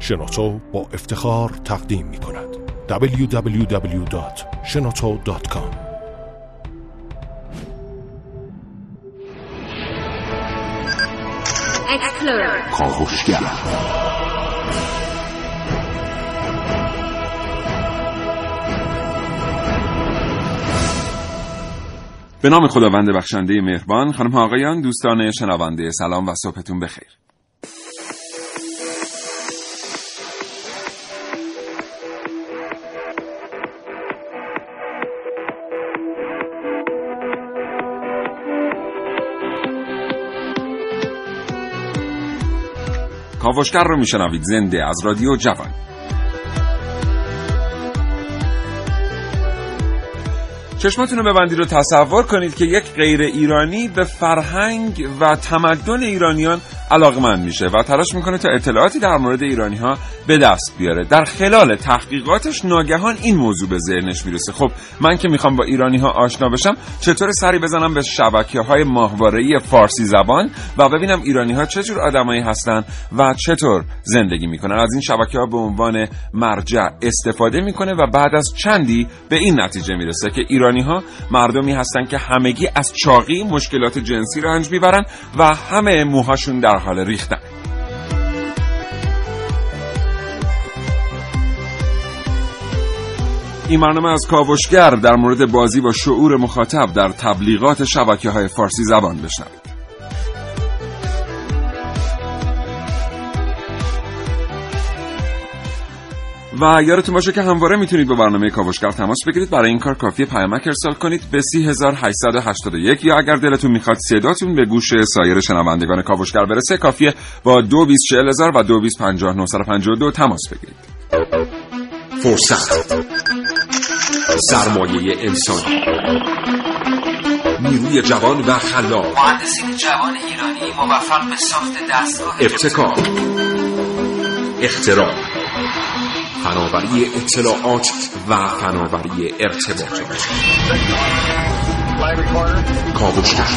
شنوتو با افتخار تقدیم می کند www.shenoto.com. کاوشگر به نام خداوند بخشنده مهربان. خانم ها آقایان، دوستان شنونده، سلام و صبحتون بخیر. کاوشگر رو میشنوید زنده از رادیو جوان. چشماتون رو ببندید و تصور کنید که یک غیر ایرانی به فرهنگ و تمدن ایرانیان علاقمند میشه و تلاش میکنه تا اطلاعاتی در مورد ایرانی ها به دست بیاره. در خلال تحقیقاتش ناگهان این موضوع به ذهنش میرسه: خب من که میخوام با ایرانی ها آشنا بشم، چطور سری بزنم به شبکه‌های ماهواره‌ای فارسی زبان و ببینم ایرانی ها چه جور آدمایی هستن و چطور زندگی میکنن. از این شبکه‌ها به عنوان مرجع استفاده میکنه و بعد از چندی به این نتیجه میرسه که ایرانی ها مردمی هستن که همگی از چاقی، مشکلات جنسی رنج میبرن و همه موهاشون در حال ریختن. این برنامه از کاوشگر در مورد بازی با شعور مخاطب در تبلیغات شبکه‌های فارسی زبان بشنوید. و یادتون باشه که همواره میتونید با برنامه کاوشگر تماس بگیرید. برای این کار کافیه پیامک ارسال کنید به 30881 یا اگر دلتون میخواد صداتون به گوش سایر شنوندگان کاوشگر برسه، کافیه با 224000 و 225952 تماس بگیرید. فرصت، سرمایه انسانی، نیروی جوان و خلاق، مهندسین جوان ایرانی موفق به ساخت دستگاه، ابتکار، اختراع، فناوری اطلاعات و فناوری ارتباطات. کاوشگر.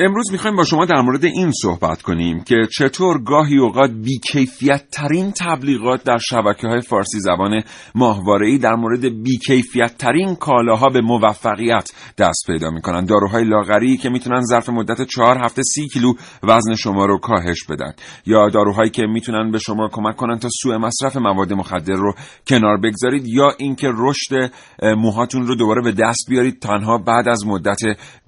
امروز میخوایم با شما در مورد این صحبت کنیم که چطور گاهی اوقات بیکیفیت ترین تبلیغات در شبکه‌های فارسی زبان ماهواره‌ای در مورد بیکیفیت ترین کالاها به موفقیت دست پیدا میکنن. داروهای لاغری که میتونن ظرف مدت 4 هفته 30 کیلو وزن شما رو کاهش بدن، یا داروهایی که میتونن به شما کمک کنن تا سوء مصرف مواد مخدر رو کنار بگذارید، یا اینکه رشد موهاتون رو دوباره به دست بیارید تنها بعد از مدت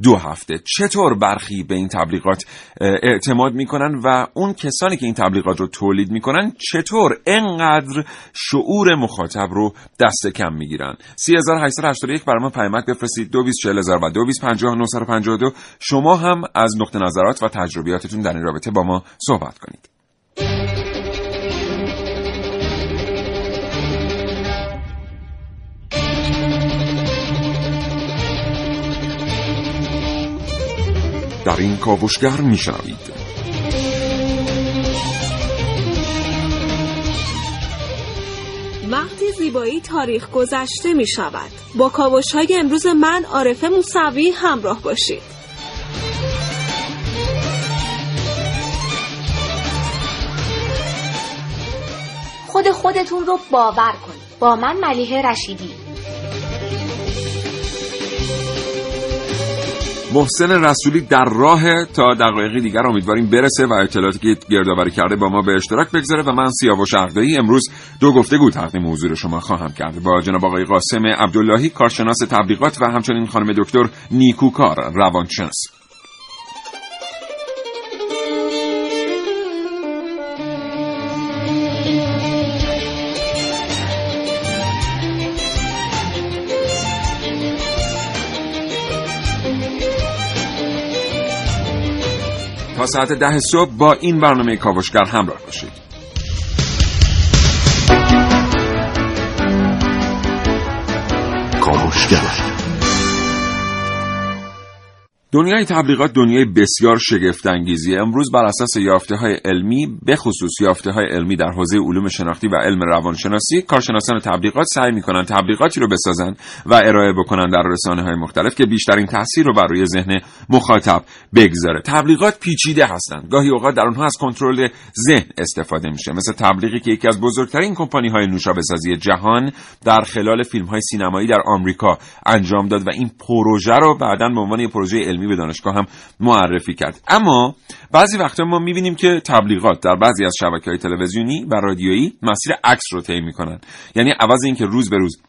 2 هفته. چطور برخی به این تبلیغات اعتماد میکنن و اون کسانی که این تبلیغات رو تولید میکنن چطور انقدر شعور مخاطب رو دست کم میگیرن؟ 30881 برای ما پیامک بفرستید، 224000 و 225952. شما هم از نقطه نظرات و تجربیاتتون در این رابطه با ما صحبت کنید. در این کاوشگر میشنوید وقتی زیبایی تاریخ گذشته میشود. با کاوش‌های امروز من عارفه موسوی همراه باشید. خودتون رو باور کنید. با من ملیحه رشیدی. محسن رسولی در راه، تا دقایقی دیگر امیدواریم برسه و اطلاعاتی که گردآوری کرده با ما به اشتراک بگذاره. و من سیاوش امروز 2 گفتگو تقدیم حضور شما خواهم کرد با جناب آقای قاسم عبداللهی، کارشناس تبلیغات، و همچنین خانم دکتر نیکوکار، روانشناس. تا ساعت 10 صبح با این برنامه کاوشگر همراه باشید. کاوشگر. دنیای تبلیغات دنیای بسیار شگفت‌انگیزی. امروز بر اساس یافته‌های علمی، به خصوص یافته‌های علمی در حوزه علوم شناختی و علم روانشناسی، کارشناسان تبلیغات سعی می‌کنند تبلیغاتی رو بسازن و ارائه بکنن در رسانه‌های مختلف که بیشترین تاثیر رو بر روی ذهن مخاطب بگذاره. تبلیغات پیچیده هستند. گاهی اوقات در اونها از کنترل ذهن استفاده میشه. مثل تبلیغی که یکی از بزرگترین کمپانی‌های نوشابه‌سازی جهان در خلال فیلم‌های سینمایی در آمریکا انجام داد و این پروژه رو بعداً به عنوان پروژه به دانشگاه هم معرفی کرد. اما بعضی وقتا ما می‌بینیم که تبلیغات در بعضی از شبکه‌های تلویزیونی و رادیویی مسیر عکس رو طی می‌کنن. یعنی عوض اینکه روز به روز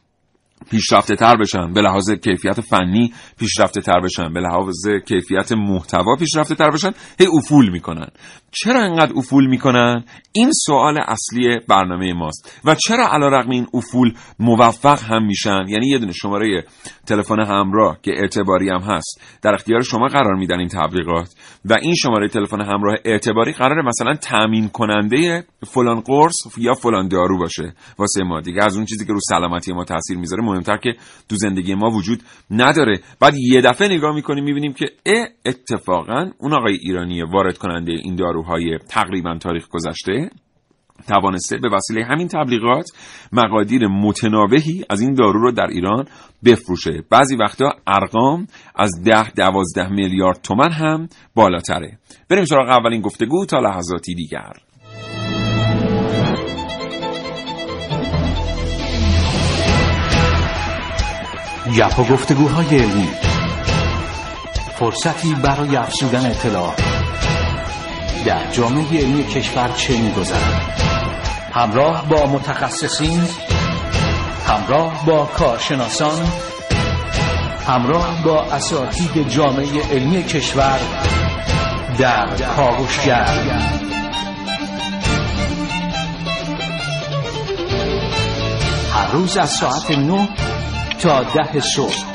پیشرفته‌تر بشن، به لحاظ کیفیت فنی پیشرفته‌تر بشن، به لحاظ کیفیت محتوا پیشرفته‌تر بشن، هی افول می‌کنن. چرا اینقدر افول می‌کنن؟ این سوال اصلی برنامه ماست. و چرا علیرغم این افول موفق هم میشن؟ یعنی یه دونه شماره تلفن همراه که اعتباری هم هست در اختیار شما قرار میدن این تبلیغات، و این شماره تلفن همراه اعتباری قراره مثلا تامین کننده فلان قرص یا فلان دارو باشه واسه ما. دیگه از اون چیزی که رو سلامتی ما تاثیر میذاره مهمتر که تو زندگی ما وجود نداره. بعد یه دفعه نگاه میکنیم میبینیم که اتفاقا اون آقای ایرانی وارد کننده این داروهای تقریبا تاریخ گذشته توانسته به وسیله همین تبلیغات مقادیر متناوبی از این دارو رو در ایران بفروشه. بعضی وقتا ارقام از 10-12 میلیارد تومان هم بالاتره. بریم سراغ اولین گفتگو تا لحظاتی دیگر. یپا گفتگوهای علمی، فرصتی برای افزودن اطلاع در جامعه علمی کشور چه می‌گذرد، همراه با متخصصین، همراه با کارشناسان، همراه با اساتید جامعه علمی کشور در کاوشگر. هر روز از ساعت 9 تا 10 صبح.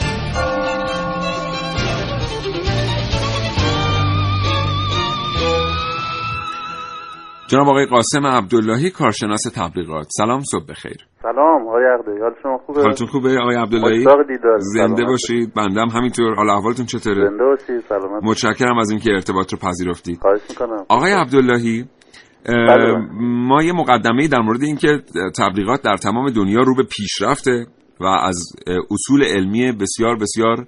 جناب آقای قاسم عبداللهی، کارشناس تبلیغات، سلام، صبح بخیر. سلام آقای عبداللهی، حال شما خوبه؟ حالتون خوبه آقای عبداللهی؟ مشتاق دیدار. زنده باشید. بندم همینطور. حال احوالتون چطوره؟ زنده باشید، سلامت. متشکرم از اینکه ارتباط رو پذیرفتید. خواهش می‌کنم. آقای عبداللهی، ما یه مقدمه‌ای در مورد اینکه تبلیغات در تمام دنیا رو به پیشرفته و از اصول علمی بسیار بسیار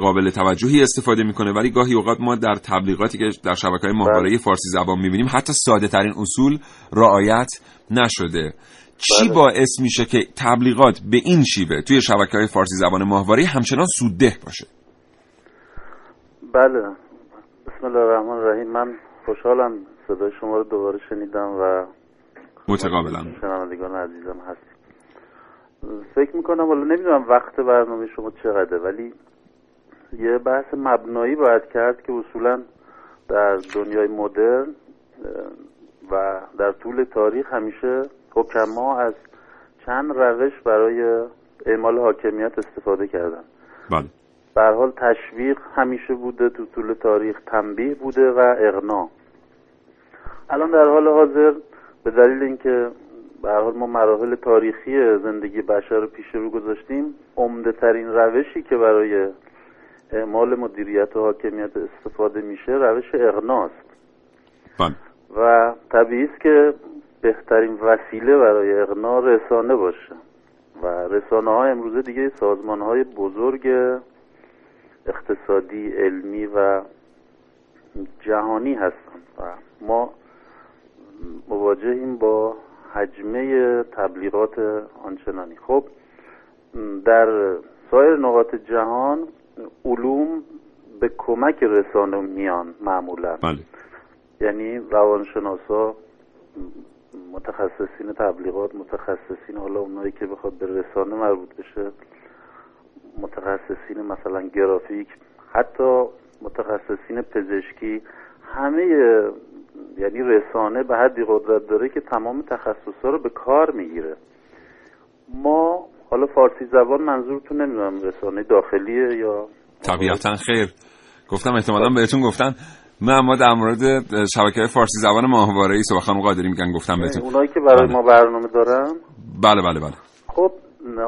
قابل توجهی استفاده میکنه، ولی گاهی اوقات ما در تبلیغاتی که در شبکه‌های ماهواره‌ای فارسی زبان میبینیم حتی ساده ترین اصول رعایت نشده. چی باعث میشه که تبلیغات به این شیوه توی شبکه‌های فارسی زبان ماهواره‌ای همچنان سودده باشه؟ بله، بسم الله الرحمن الرحیم. من خوشحالم صدای شما رو دوباره شنیدم و متقابلم شنوندگان عزیزم هستم. فکر میکنم، ولی نمیدونم وقت برنامه شما چقدره، ولی یه بحث مبنایی باید کرد که اصولا در دنیای مدرن و در طول تاریخ همیشه حکما از چند روش برای اعمال حاکمیت استفاده کردن. بله. به هر حال تشویق همیشه بوده تو طول تاریخ، تنبیه بوده و اقناع. الان در حال حاضر به دلیل اینکه به هر حال ما مراحل تاریخی زندگی بشر رو پیش رو گذاشتیم، عمده ترین روشی که برای اعمال مدیریت و حاکمیت استفاده میشه روش اقناع است. و طبیعی است که بهترین وسیله برای اقناع رسانه باشه و رسانه های امروزه دیگه سازمان های بزرگ اقتصادی، علمی و جهانی هستند و ما مواجهیم با حجمه تبلیغات آنچنانی. خب در سایر نقاط جهان علوم به کمک رسانه میان معمولا. بله. یعنی روانشناسا، متخصصین تبلیغات، متخصصین حالا اونایی که بخواد به رسانه مربوط بشه، متخصصین مثلا گرافیک، حتی متخصصین پزشکی، همه یعنی رسانه به حدی قدرت داره که تمام تخصصا رو به کار میگیره. ما حالا فارسی زبان منظورتون نمیدونم رسانه داخلیه یا طبیعتاً خیر. گفتم احتمالاً بهتون گفتن ما در مورد شبکه‌های فارسی زبان ماهواره‌ای سخن قادری میگن، گفتم بهتون اونایی که برای ما برنامه دارن. بله بله بله. خب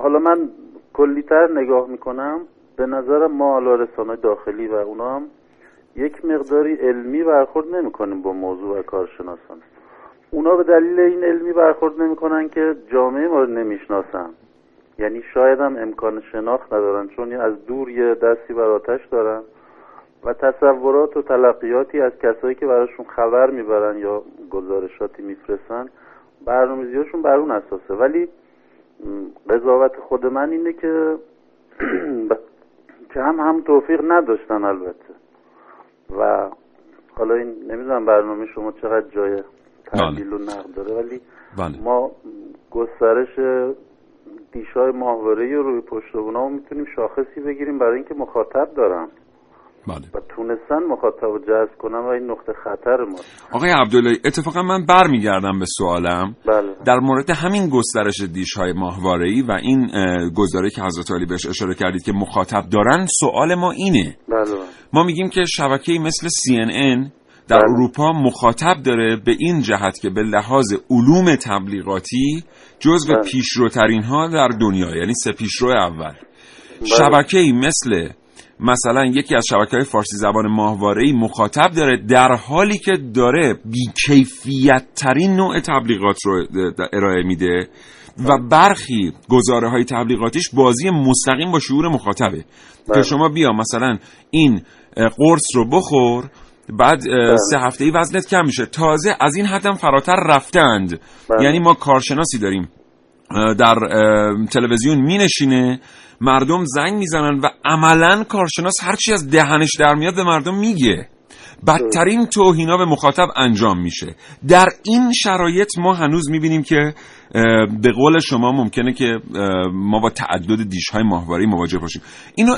حالا من کلی‌تر نگاه میکنم، به نظر ما حالا رسانه داخلی و اونا هم یک مقداری علمی برخورد نمی‌کنیم با موضوع و کارشناسان. اونا به دلیل این علمی برخورد نمی‌کنن که جامعه ما رو نمی‌شناسن، یعنی شاید هم امکان شناخت ندارن، چون از دور یه دستی بر آتش دارن و تصورات و تلقیاتی از کسایی که براشون خبر میبرن یا گزارشاتی میفرستن برنامه‌ریزیشون بر اون اساسه. ولی قضاوت خود من اینه که هم توفیق نداشتن البته. و حالا این نمیدونم برنامه شما چقدر جای تحلیل و نقد داره، ولی ما گسترش دیشای ماهواره‌ای روی پشتوانه‌ها میتونیم شاخصی بگیریم برای اینکه مخاطب دارن و تونستن مخاطب رو جذب کنن و این نقطه خطر ما. آقای عبداللهی، اتفاقا من برمیگردم به سوالم. بله. در مورد همین گسترش دیش‌های ماهواره‌ای و این گزاره‌ای که حضرت علی بهش اشاره کردید که مخاطب دارن، سوال ما اینه. بله. ما میگیم که شبکه‌ای مثل CNN در اروپا مخاطب داره به این جهت که به لحاظ علوم تبلیغاتی جزو پیشروترین ها در دنیا، یعنی سه پیشرو اول. شبکه‌ای مثلا یکی از شبکه‌های فارسی زبان ماهواره‌ای مخاطب داره، در حالی که داره بی‌کیفیت‌ترین نوع تبلیغات رو ارائه میده و برخی گزاره‌های تبلیغاتیش بازی مستقیم با شعور مخاطبه که شما بیا مثلا این قرص رو بخور بعد 3 هفته‌ای وزنت کم میشه. تازه از این حدم فراتر رفتند. یعنی ما کارشناسی داریم در تلویزیون مینشینه، مردم زنگ میزنن و عملاً کارشناس هرچی از دهنش در میاد به مردم میگه. بدترین توهینا به مخاطب انجام میشه. در این شرایط ما هنوز میبینیم که به قول شما ممکنه که ما با تعدد دیش‌های ماهواره‌ای مواجه باشیم. اینو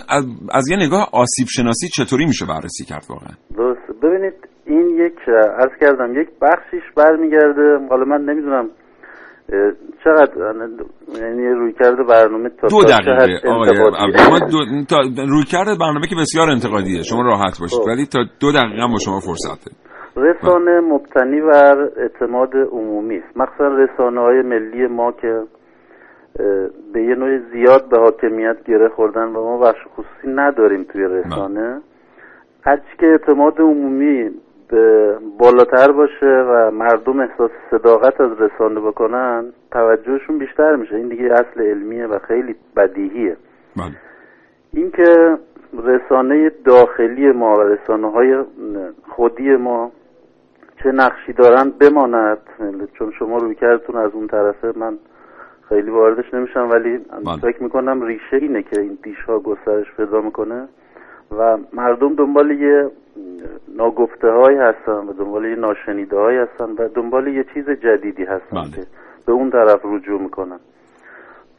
از یه نگاه آسیب شناسی چطوری میشه بررسی کرد واقعا؟ درست. ببینید این یک بخشیش برمیگرده، حالا من نمیدونم چقدر، یعنی رویکرد برنامه تا 2 دقیقه آقای عبداللهی، رویکرد برنامه که بسیار انتقادیه، شما راحت باشید، ولی تا 2 دقیقه هم با شما فرصت ده. رسانه مبتنی بر اعتماد عمومی است، مخصوصا رسانه‌های ملی ما که به یه نوع زیاد به حاکمیت گره خوردن و ما بخش خصوصی نداریم توی رسانه. هرچی که اعتماد عمومی بالاتر باشه و مردم احساس صداقت از رسانه بکنن، توجهشون بیشتر میشه. این دیگه اصل علمیه و خیلی بدیهیه. این که رسانه داخلی ما و رسانه های خودی ما چه نقشی دارن بماند، چون شما رو بکردتون از اون طرفه من خیلی واردش نمیشم، ولی فکر میکنم ریشه اینه که این دیش‌ها گسترش پیدا میکنه و مردم دنبال یه ناگفته هایی هستن و دنبال یه ناشنیده هایی هستن و دنبال یه چیز جدیدی هستن که به اون طرف رجوع میکنن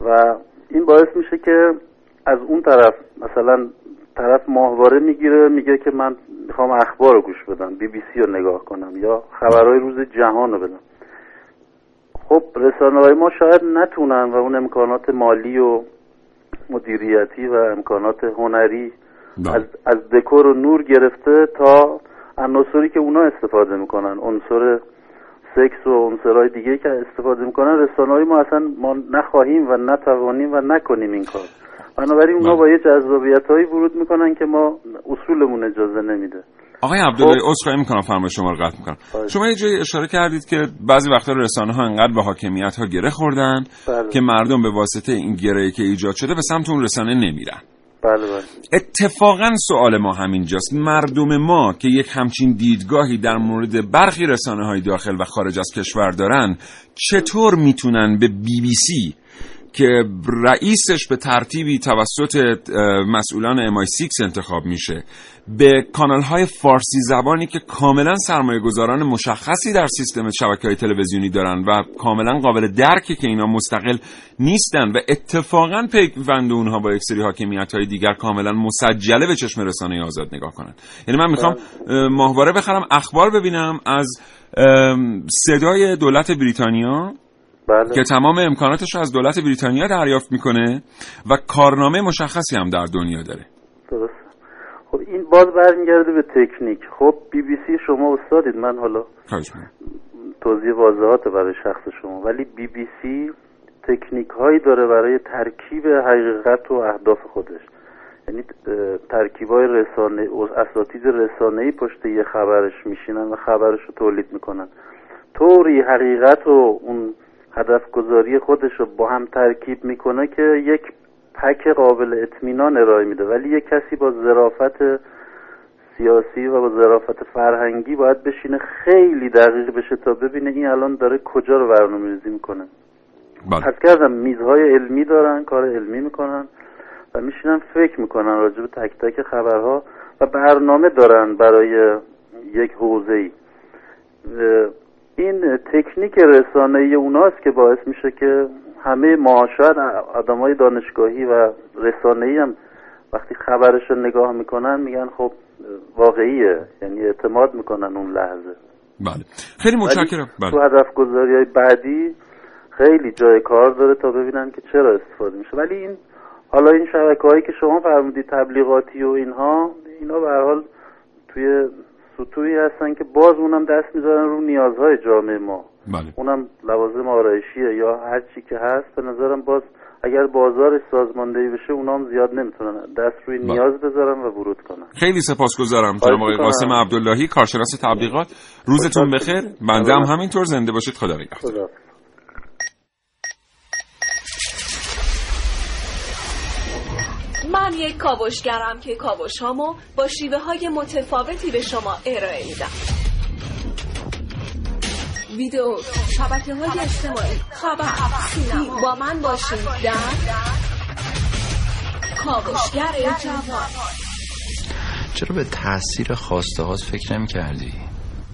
و این باعث میشه که از اون طرف مثلا طرف ماهواره میگیره، میگه که من میخوام اخبار رو گوش بدم، BBC رو نگاه کنم یا خبرهای روز جهان رو بدم. خب رسانه‌های ما شاید نتونن و اون امکانات مالی و مدیریتی و امکانات هنری از دکور و نور گرفته تا عناصری که اونا استفاده میکنن، عنصر سکس و عنصرهای دیگه که استفاده میکنن، رسانه‌های ما اصلا ما نخواهیم و نتوانیم و نکنیم این کار. بنابراین اونا با یه جذابیت‌هایی ورود میکنن که ما اصولمون اجازه نمیده. آقای عبداللهی عذرخواهی میکنم، فرمایش شما رو قطع میکنم. شما یه جایی اشاره کردید که بعضی وقتا رسانه‌ها انقدر به حاکمیت ها گره خوردن که مردم به واسطه این گره‌ای که ایجاد شده به سمت اون رسانه نمیرن. بله. اتفاقا سوال ما همینجاست. مردم ما که یک همچین دیدگاهی در مورد برخی رسانه‌های داخل و خارج از کشور دارن، چطور میتونن به BBC که رئیسش به ترتیبی توسط مسئولان MI6 انتخاب میشه، به کانال‌های فارسی زبانی که کاملا سرمایه‌گذاران مشخصی در سیستم شبکه‌های تلویزیونی دارن و کاملا قابل درکه که اینا مستقل نیستن و اتفاقا پیوند اونها با یک سری حاکمیت‌های دیگر کاملا مسجله به چشم رسانه آزاد نگاه کنن. یعنی من میخوام ماهواره بخرم، اخبار ببینم از صدای دولت بریتانیا که تمام امکاناتش رو از دولت بریتانیا دریافت میکنه و کارنامه مشخصی هم در دنیا داره. درست. خب این باز برمیگرده به تکنیک. خب BBC شما استادید، من حالا توضیح واضحاته برای شخص شما، ولی BBC تکنیک هایی داره برای ترکیب حقیقت و اهداف خودش. یعنی ترکیبای رسانه اساتید رسانه‌ای پشت یه خبرش میشینن و خبرش رو تولید میکنن، طوری حقیقت و اون هدف گذاری خودش رو با هم ترکیب میکنه که یک پک قابل اطمینان ارائه میده، ولی یک کسی با ظرافت سیاسی و با ظرافت فرهنگی باید بشینه خیلی دقیق بشه تا ببینه این الان داره کجا رو برنامه‌ریزی میکنه. پس کردم میزهای علمی دارن، کار علمی میکنن و میشینن فکر میکنن راجع به تک تک خبرها و برنامه دارن برای یک حوزه‌ای. این تکنیک رسانه‌ای اوناست که باعث میشه که همه ما شاید آدمای دانشگاهی و رسانه‌ای هم وقتی خبرش رو نگاه میکنن میگن خب واقعیه، یعنی اعتماد میکنن اون لحظه. بله خیلی متشکرم. بله. تو هدف گذاری‌های بعدی خیلی جای کار داره تا ببینن که چرا استفاده میشه. ولی این حالا این شبکه‌هایی که شما فرمودید تبلیغاتی و اینا به هر حال توی سطوحی هستن که باز اونم دست میذارن رو نیازهای جامعه ما. بله. اونم لوازم آرایشیه یا هر چی که هست، به نظرم باز اگر بازار سازماندهی بشه اونام زیاد نمیتونن دست روی نیاز بذارن و ورود کنن. خیلی سپاسگزارم جناب آقای قاسم عبداللهی، کارشناس تبلیغات. روزتون بخیر. بنده هم همینطور. زنده باشید. خدا نگهدار. من یک کاوشگرم که کاوش‌هامو با شیوه‌های متفاوتی به شما ارائه میدم. ویدیو، شبکه‌های اجتماعی، خبر، سینما. با من باشید در کاوشگر جوان. چرا به تأثیر خواسته هات فکر نمی‌کردی؟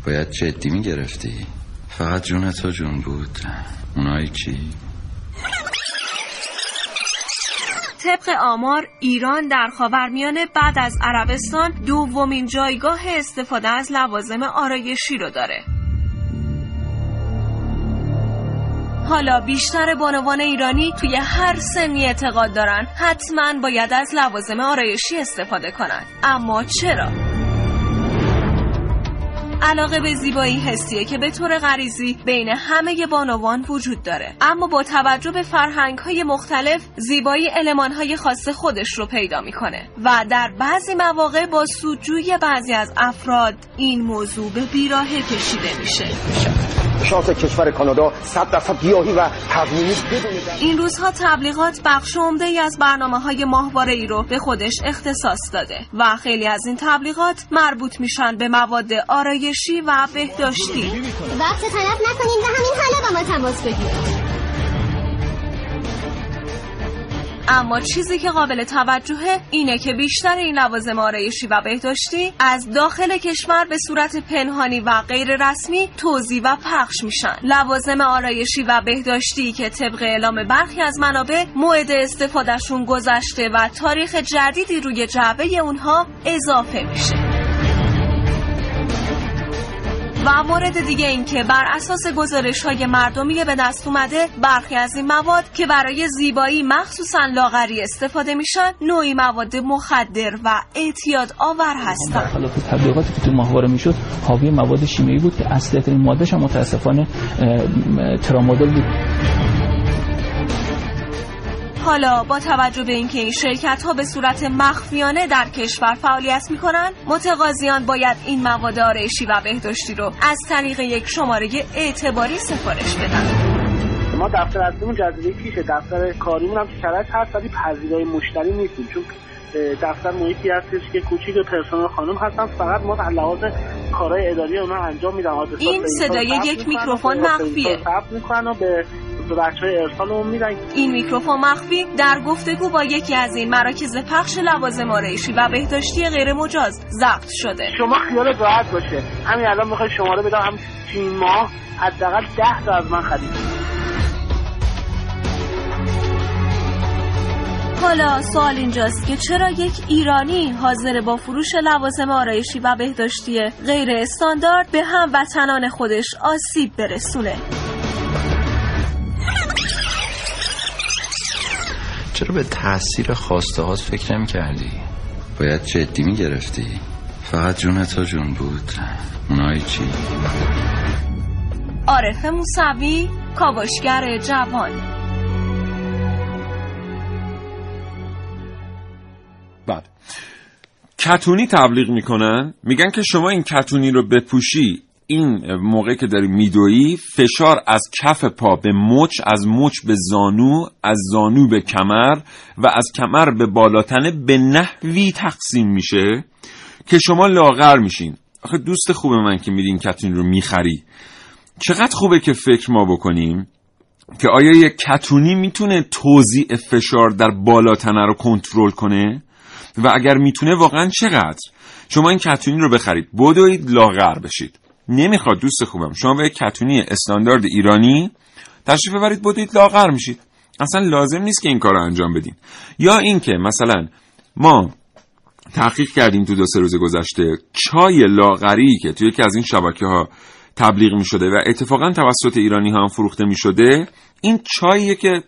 باید جدی می‌گرفتی. فقط جون تو جون بود. اونایی کی؟ طبق آمار ایران در خاورمیانه بعد از عربستان دومین جایگاه استفاده از لوازم آرایشی رو داره. حالا بیشتر بانوان ایرانی توی هر سنی اعتقاد دارن حتما باید از لوازم آرایشی استفاده کنن. اما چرا؟ علاقه به زیبایی حسیه که به طور غریزی بین همه بانوان وجود داره، اما با توجه به فرهنگ‌های مختلف زیبایی المان‌های خاص خودش رو پیدا می‌کنه و در بعضی مواقع با سودجویی بعضی از افراد این موضوع به بیراهه کشیده میشه. شانس کشور کانادا 100% گیاهی و تضمینی بدون. این روزها تبلیغات بخش عمده‌ای از برنامه‌های ماهواره‌ای رو به خودش اختصاص داده و خیلی از این تبلیغات مربوط میشن به مواد آرایشی و بهداشتی. وقت تلف نکنید و همین حالا با ما تماس بگیرید. اما چیزی که قابل توجهه اینه که بیشتر این لوازم آرایشی و بهداشتی از داخل کشور به صورت پنهانی و غیر رسمی توزیع و پخش میشن. لوازم آرایشی و بهداشتی که طبق اعلام برخی از منابع موعد استفادهشون گذشته و تاریخ جدیدی روی جعبه اونها اضافه میشه. و مورد دیگه این که بر اساس گزارش‌های مردمی به دست اومده برخی از این مواد که برای زیبایی مخصوصاً لاغری استفاده میشن نوعی مواد مخدر و اعتیاد آور هستن. خلاف تبلیغاتی که تو ماهواره میشد حاوی مواد شیمیایی بود که اصلی‌ترین ماده‌ش هم متأسفانه ترامادول بود. حالا با توجه به اینکه این شرکت‌ها به صورت مخفیانه در کشور فعالیت می‌کنند، متقاضیان باید این مواد آرایشی و بهداشتی رو از طریق یک شماره اعتباری سفارش بدن. ما دفتر اصلیمون جزیره کیشه، دفتر کاریمون هم که کرج هست ولی پذیرای مشتری نیستیم، چون دفتر محیطی هستش که کوچیک و پرسنل خانم هستن، فقط ما در لحاظ کارهای اداری اونا انجام میدیم. این صدای یک میکروفون مخفیه. این میکروفون مخفی در گفتگو با یکی از این مراکز پخش لوازم آرایشی و بهداشتی غیر مجاز ضبط شده. شما خیالت راحت باشه، همین الان میخوای شماره بدم، همین 3 ماه حداقل 10 تا از من خریدید. حالا سوال اینجاست که چرا یک ایرانی حاضر با فروش لوازم آرایشی و بهداشتی غیر استاندارد به هموطنان خودش آسیب برسونه؟ چرا به تأثیر خواسته هات فکر نمی‌کردی؟ باید جدی می‌گرفتی. فقط جون تو جون بود. اونایی چی؟ عارفه موسوی، کاوشگر جوان. بعد کتونی تبلیغ میکنن، میگن که شما این کتونی رو بپوشی، این موقعی که داری میدویی فشار از کف پا به مچ، از مچ به زانو، از زانو به کمر و از کمر به بالاتنه به نحوی تقسیم میشه که شما لاغر میشین. آخه دوست خوب من که میری این کتونی رو میخری، چقدر خوبه که فکر ما بکنیم که آیا یک کتونی میتونه توزیع فشار در بالاتنه رو کنترل کنه؟ و اگر میتونه واقعا چقدر؟ شما این کتونی رو بخرید، بدوید لاغر بشید. نمیخواد دوست خوبم، شما به کتونی استاندارد ایرانی تشریف ببرید، بدوید لاغر میشید. اصلا لازم نیست که این کار رو انجام بدین. یا این که مثلا ما تحقیق کردیم تو 2-3 روز گذشته، چای لاغری که توی یکی از این شبکه‌ها تبلیغ می‌شده و اتفاقا توسط ایرانی ها هم فروخته می‌شده، این چاییه که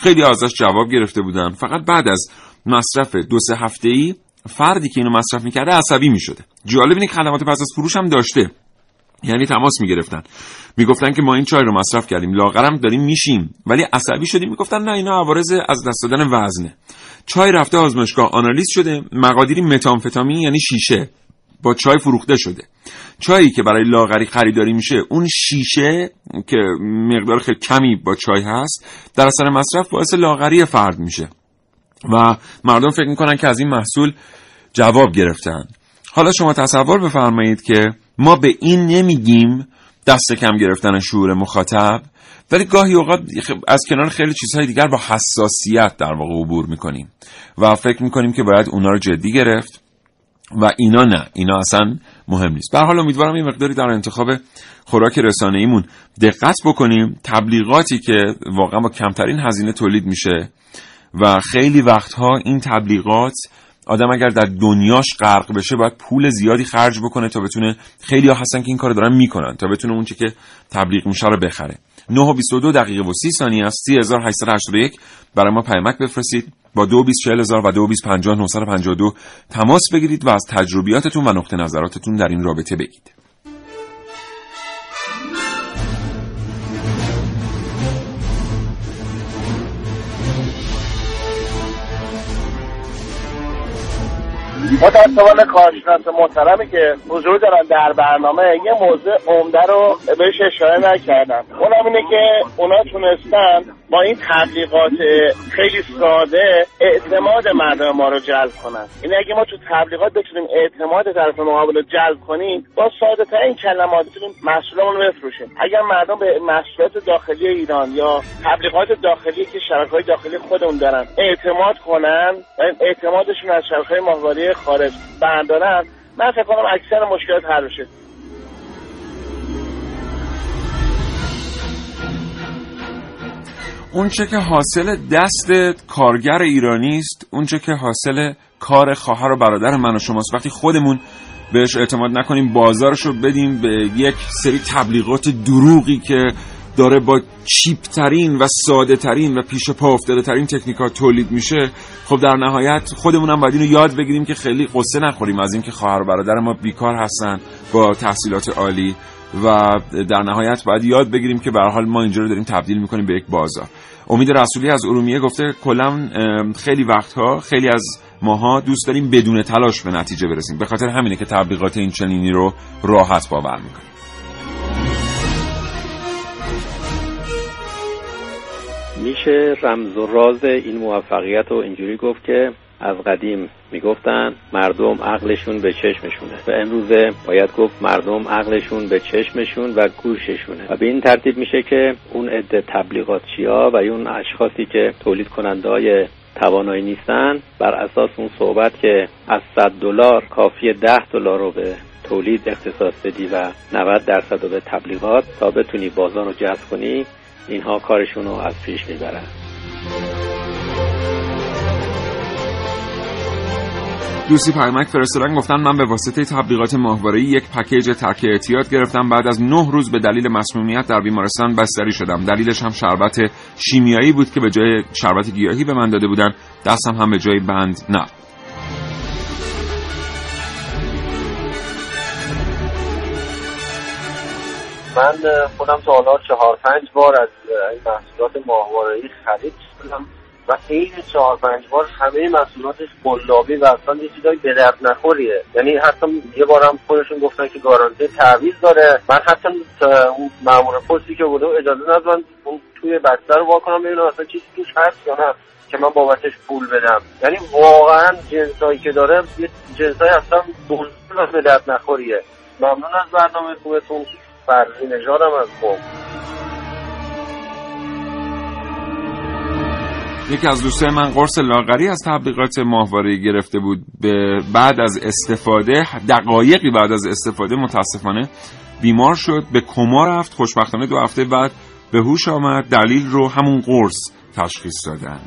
خیلی ازش جواب گرفته بودن. فقط بعد از مصرف 2-3 هفته‌ای فردی که اینو مصرف می‌کرده عصبی می‌شده. جالب اینه که خدمات پس از فروش هم داشته، یعنی تماس می‌گرفتن، می‌گفتن که ما این چای رو مصرف کردیم، لاغرم داریم میشیم، ولی عصبی شدیم. می‌گفتن نه، اینا عوارض از دست دادن وزنه. چای رفته آزمایشگاه، آنالیز شده، مقادیری متامفتامین یعنی شیشه با چای فروخته شده. چایی که برای لاغری خریداری میشه، اون شیشه که مقدار خیلی کمی با چای هست، در اثر مصرف باعث لاغری فرد میشه و مردم فکر میکنن که از این محصول جواب گرفتن. حالا شما تصور بفرمایید که ما به این نمیگیم دست کم گرفتن شعور مخاطب، ولی گاهی اوقات از کنار خیلی چیزهای دیگر با حساسیت در واقع عبور میکنیم و فکر میکنیم که باید اونا رو جدی گرفت و اینا نه، اینا اصلا مهم نیست. به هر حال امیدوارم این مقداری در انتخاب خوراک رسانه‌ایمون دقت بکنیم. تبلیغاتی که واقعا با کمترین هزینه تولید میشه و خیلی وقتها این تبلیغات آدم اگر در دنیاش غرق بشه باید پول زیادی خرج بکنه تا بتونه، خیلی‌ها هستن که این کارو دارن میکنن تا بتونه اون چیزی که تبلیغ میشه رو بخره. 9:22 دقیقه و 30 ثانیه است. 30881 برای ما پیامک بفرستید، با 22400 و 2250952 تماس بگیرید و از تجربیاتتون و نقطه نظراتتون در این رابطه بگید. متاسفانه کارشناس محترمی که حضور دارن در برنامه یه موضوع عمده رو بهش اشاره نکردن. اونم اینه که اونا تونستن با این تبلیغات خیلی ساده اعتماد مردم ما رو جلب کنن. این اگه ما تو تبلیغات بتونیم اعتماد طرف مقابل رو جلب کنیم، با ساده ترین کلمات بتونیم محصولمون رو بفروشیم. اگر مردم به محصولات داخلی ایران یا تبلیغات داخلی که شرکای داخلی خودمون دارن اعتماد کنن و اعتمادشون از شرکای ماهواره خارج بردارن، من فکر کنم اکثر مشکلات حل بشه. اون چه که حاصل دست کارگر ایرانی است، اون چه که حاصل کار خواهر و برادر من و شماست، وقتی خودمون بهش اعتماد نکنیم، بازارشو بدیم به یک سری تبلیغات دروغی که داره با چیپترین و ساده ترین و پیش پا افتاده ترین تکنیکات تولید میشه، خب در نهایت خودمونم باید اینو یاد بگیریم که خیلی قصه نخوریم از این که خواهر و برادر ما بیکار هستن با تحصیلات عالی، و در نهایت باید یاد بگیریم که به هر حال ما اینجا رو داریم تبدیل میکنیم به یک بازار. امید رسولی از ارومیه گفته کلا خیلی وقتها خیلی از ماها دوست داریم بدون تلاش به نتیجه برسیم، به خاطر همینه که تبلیغات این چنینی رو راحت باور میکنیم. میشه رمز و راز این موفقیت رو اینجوری گفت که از قدیم میگفتن مردم عقلشون به چشمشونه و امروزه باید گفت مردم عقلشون به چشمشون و گوششونه، و به این ترتیب میشه که اون عده تبلیغاتچی‌ها و اون اشخاصی که تولید کننده‌های توانایی نیستن، بر اساس اون صحبت که از $100 کافیه $10 رو به تولید اختصاص بدی و 90% رو به تبلیغات تا بتونی بازار رو جذب کنی، اینها کارشون رو از پیش میبرن. دوستی پیامک فرستادن، گفتن من به واسطه تبلیغات ماهواره‌ای یک پکیج ترک اعتیاد گرفتم. بعد از 9 روز به دلیل مسمومیت در بیمارستان بستری شدم. دلیلش هم شربت شیمیایی بود که به جای شربت گیاهی به من داده بودن. دستم هم به جای بند نه. من خودم تا حالا 4-5 بار از این محصولات ماهواره‌ای خرید شدم و خیلی 4-5 بار همه مسئولاتش قلابی و اصلا یه چیزایی به درد نخوریه. یعنی حتی یه بارم خودشون گفتن که گارانتی تعویض داره. من حتی اون مامور پستی که بوده اجازه ندادن اون توی بسته رو واکنم ببینم اصلا چیزی توش هست یا نه که من بابتش پول بدم. یعنی واقعا جنسایی که داره یه جنسای اصلا دولت به درد نخوریه. ممنون از برنامه خوبتون. فرزی نژادم از قم. یکی از دوستای من قرص لاغری از تبلیغات ماهواره‌ای گرفته بود. بعد از استفاده، دقایقی بعد از استفاده متاسفانه بیمار شد، به کما رفت. خوشبختانه 2 هفته بعد به هوش آمد. دلیل رو همون قرص تشخیص دادن.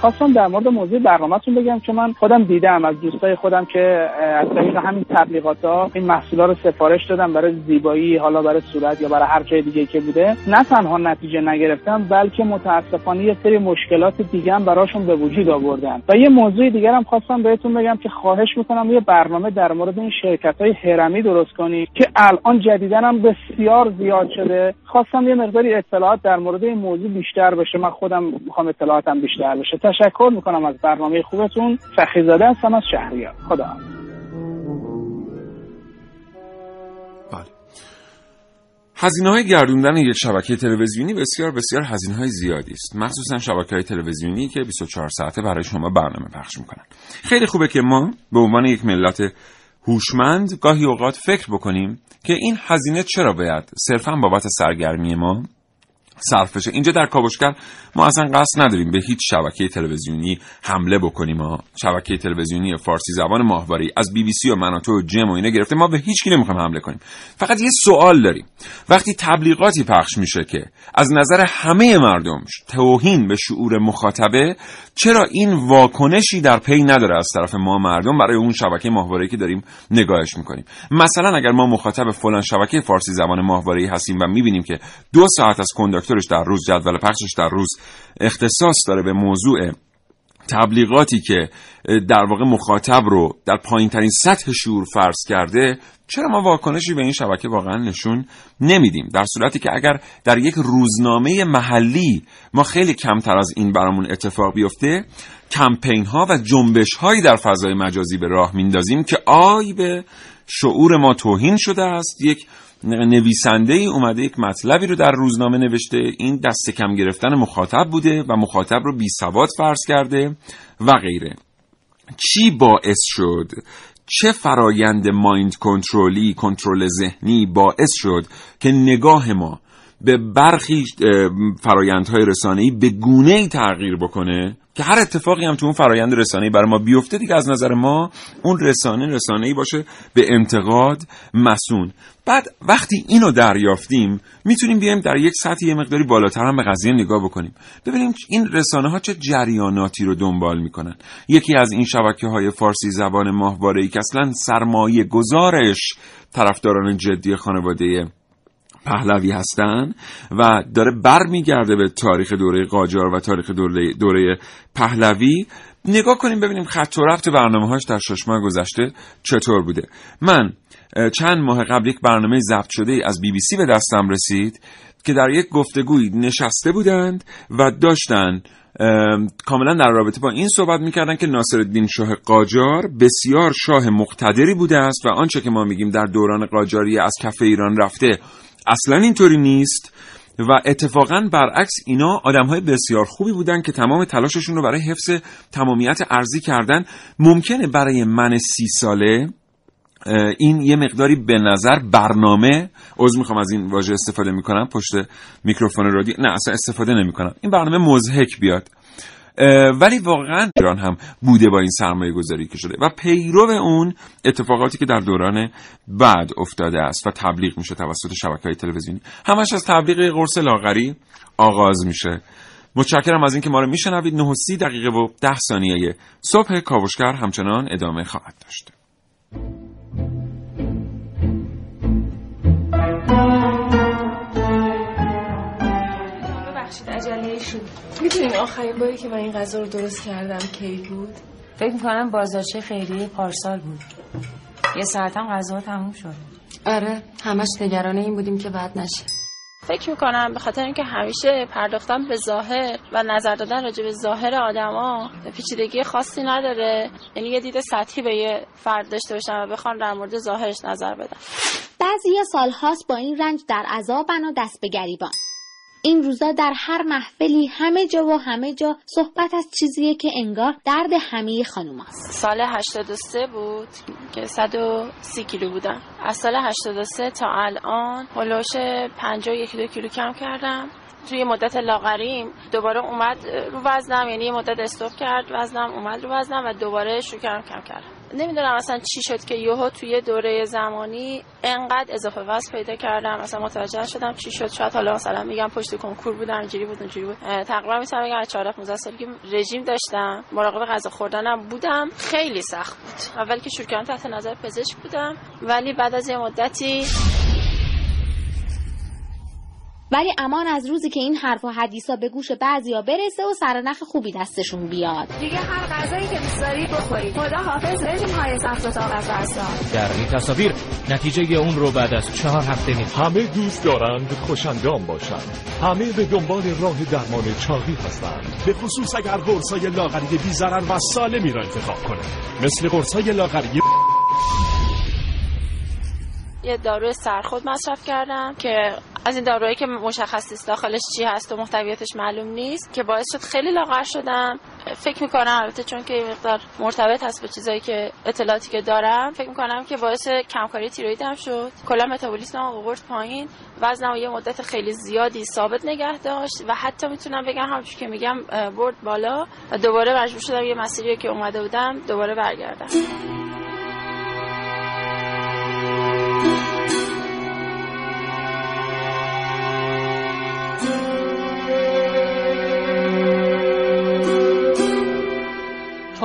خواستم در مورد موضوع برنامه‌تون بگم که من خودم دیدم از دوستای خودم که از طریق همین تبلیغاتا این محصولا رو سفارش دادم برای زیبایی، حالا برای صورت یا برای هر جای دیگه که بوده. نه تنها نتیجه نگرفتم بلکه متأسفانه یه سری مشکلات دیگه هم براشون به وجود آوردن. و یه موضوع دیگه هم خواستم بهتون بگم که خواهش می‌کنم یه برنامه در مورد این شرکت‌های هرمی درست کنید که الان جدیداً هم بسیار زیاد شده. خواستم یه مقداری اطلاعات در مورد این موضوع بیشتر بشه. من خودم می‌خوام اطلاعاتم بیشتر بشه. تشکر میکنم از برنامه خوبتون. فخیزاده هستم از شهریار. خدا حافظ. بله. هزینه‌های گردوندن یک شبکه تلویزیونی بسیار بسیار هزینه‌های زیادی است، مخصوصا شبکه‌های تلویزیونی که 24 ساعته برای شما برنامه پخش میکنن. خیلی خوبه که ما به عنوان یک ملت هوشمند گاهی اوقات فکر بکنیم که این هزینه چرا باید صرفاً بابت سرگرمی ما صرف بشه. اینجا در کاوشگر ما اصلا قصد نداریم به هیچ شبکه تلویزیونی حمله بکنیم. شبکه تلویزیونی فارسی زبان ماهواره‌ای از BBC و مناطق و جم و اینا گرفته، ما به هیچ کی نمیخوایم حمله کنیم. فقط یه سوال داریم، وقتی تبلیغاتی پخش میشه که از نظر همه مردم توهین به شعور مخاطبه، چرا این واکنشی در پی نداره از طرف ما مردم برای اون شبکه ماهواره‌ای که داریم نگاهش میکنیم؟ مثلا اگر ما مخاطب فلان شبکه فارسی زبان ماهواره‌ای هستیم و میبینیم که 2 ساعت از کنداکتورش در روز، جدول پخشش در روز اختصاص داره به موضوع تبلیغاتی که در واقع مخاطب رو در پایین‌ترین سطح شعور فرض کرده، چرا ما واکنشی به این شبکه واقعا نشون نمیدیم؟ در صورتی که اگر در یک روزنامه محلی ما خیلی کمتر از این برامون اتفاق بیفته، کمپین ها و جنبش هایی در فضای مجازی به راه میندازیم که آی به شعور ما توهین شده است، یک نویسنده‌ای اومده یک مطلبی رو در روزنامه نوشته، این دست کم گرفتن مخاطب بوده و مخاطب رو بی‌سواد فرض کرده و غیره. چی باعث شد؟ چه فرایند مایند کنترلی، کنترل ذهنی باعث شد که نگاه ما به برخی فرایندهای رسانه‌ای به گونه‌ای تغییر بکنه که هر اتفاقی هم تو اون فرایند رسانه‌ای برای ما بیفته دیگه از نظر ما اون رسانه‌ای باشه به انتقاد مسون؟ بعد وقتی اینو دریافتیم میتونیم بیایم در یک سطح یه مقداری بالاتر هم به قضیه نگاه بکنیم، ببینیم این رسانه‌ها چه جریاناتی رو دنبال میکنن. یکی از این شبکه‌های فارسی زبان ماهواره‌ای که اصلاً سرمایه گذارش طرفداران جدی خانواده پهلوی هستن و داره برمیگرده به تاریخ دوره قاجار و تاریخ دوره پهلوی، نگاه کنیم ببینیم خط و ربط برنامه‌هاش در 6 ماه گذشته چطور بوده. من چند ماه قبل یک برنامه ضبط شده از BBC به دستم رسید که در یک گفتگوی نشسته بودند و داشتن کاملا در رابطه با این صحبت میکردن که ناصرالدین شاه قاجار بسیار شاه مقتدری بوده است و آنچه که ما میگیم در دوران قاجاری از کف ایران رفته اصلا اینطوری نیست و اتفاقا برعکس اینا آدم‌های بسیار خوبی بودن که تمام تلاششون رو برای حفظ تمامیت ارضی کردن. ممکنه برای من 30 ساله این یه مقداری به نظر برنامه، عذر میخوام از این واژه استفاده میکنم پشت میکروفون رادیو، نه اصلا استفاده نمیکنم، این برنامه مضحک بیاد، ولی واقعا ایران هم بوده با این سرمایه گذاری که شده و پیرو اون اتفاقاتی که در دوران بعد افتاده است و تبلیغ میشه توسط شبکه‌های تلویزیونی. همش از تبلیغ قرص لاغری آغاز میشه. متشکرم از اینکه ما رو میشنوید. 9:30 و 10 ثانیه صبح. کاوشگر همچنان ادامه خواهد داشت. عجله شد. می‌دونین آخرین باری که من این غذا رو درست کردم کی بود؟ فکر می‌کنم بازارچه خیریه پارسال بود. 1 ساعت هم غذا تموم شد. آره، همش نگران این بودیم که بد نشه. فکر میکنم به خاطر اینکه همیشه پرداختن به ظاهر و نظر دادن راجع به ظاهر آدما پیچیدگی خاصی نداره، یعنی یه دید سطحی به یه فرد داشته باشن و بخوان در مورد ظاهرش نظر بدن. بعضی سالهاست با این رنج در عذابن و دست به گریبان. این روزا در هر محفلی همه جا و همه جا صحبت از چیزیه که انگار درد همه خانوماست. سال 83 بود که 130 کیلو بودم. از سال 83 تا الان هلوش 51 کیلو کم کردم. توی مدت لاغریم دوباره اومد رو وزنم، یعنی مدت استوب کرد وزنم، اومد رو وزنم و دوباره شکرم کم کردم. نمیدونم اصلا چی شد که یهو توی دوره زمانی انقدر اضافه وزن پیدا کردم، اصلا متوجه شدم چی شد. شاید حالا مثلا میگم پشت کنکور بودم، اینجوری بود اونجوری بود. تقریبا میتونم بگم از 14 تا 15 سالگی رژیم داشتم، مراقب غذا خوردنم بودم. خیلی سخت بود. اول که شروع کردم تحت نظر پزشک بودم، ولی بعد از یه مدتی ولی امان از روزی که این حرف و حدیثا به گوش بعضیا برسه و سرنخ خوبی دستشون بیاد. دیگه هر غذایی که دوست داری بخوری. خدا حافظ رژیم های سخت و طاقت فرسا. در این تصاویر نتیجه اون رو بعد از 4 هفته می همه دوست دارند خوش‌اندام باشند. همه به دنبال راه درمان چاقی هستند. به خصوص اگر قرصای لاغری بی ضرر و سالمی را انتخاب کنند. مثل قرصای لاغری یه داروی سرخود مصرف کردم که از این داروهایی که مشخص نیست داخلش چی هست و محتویاتش معلوم نیست، که باعث شد خیلی لاغر شدم. فکر میکنم البته چون که مقدار مرتبط هست با چیزایی که اطلاعاتی که دارم، فکر میکنم که باعث کمکاری تیرویدم شد. کلا متابولیسمم آورد پایین، وزنم یه مدت خیلی زیادی ثابت نگه داشت و حتی میتونم بگم همونجوری که میگم برد بالا و دوباره مجبور شدم یه مسیری که اومده بودم دوباره برگردم.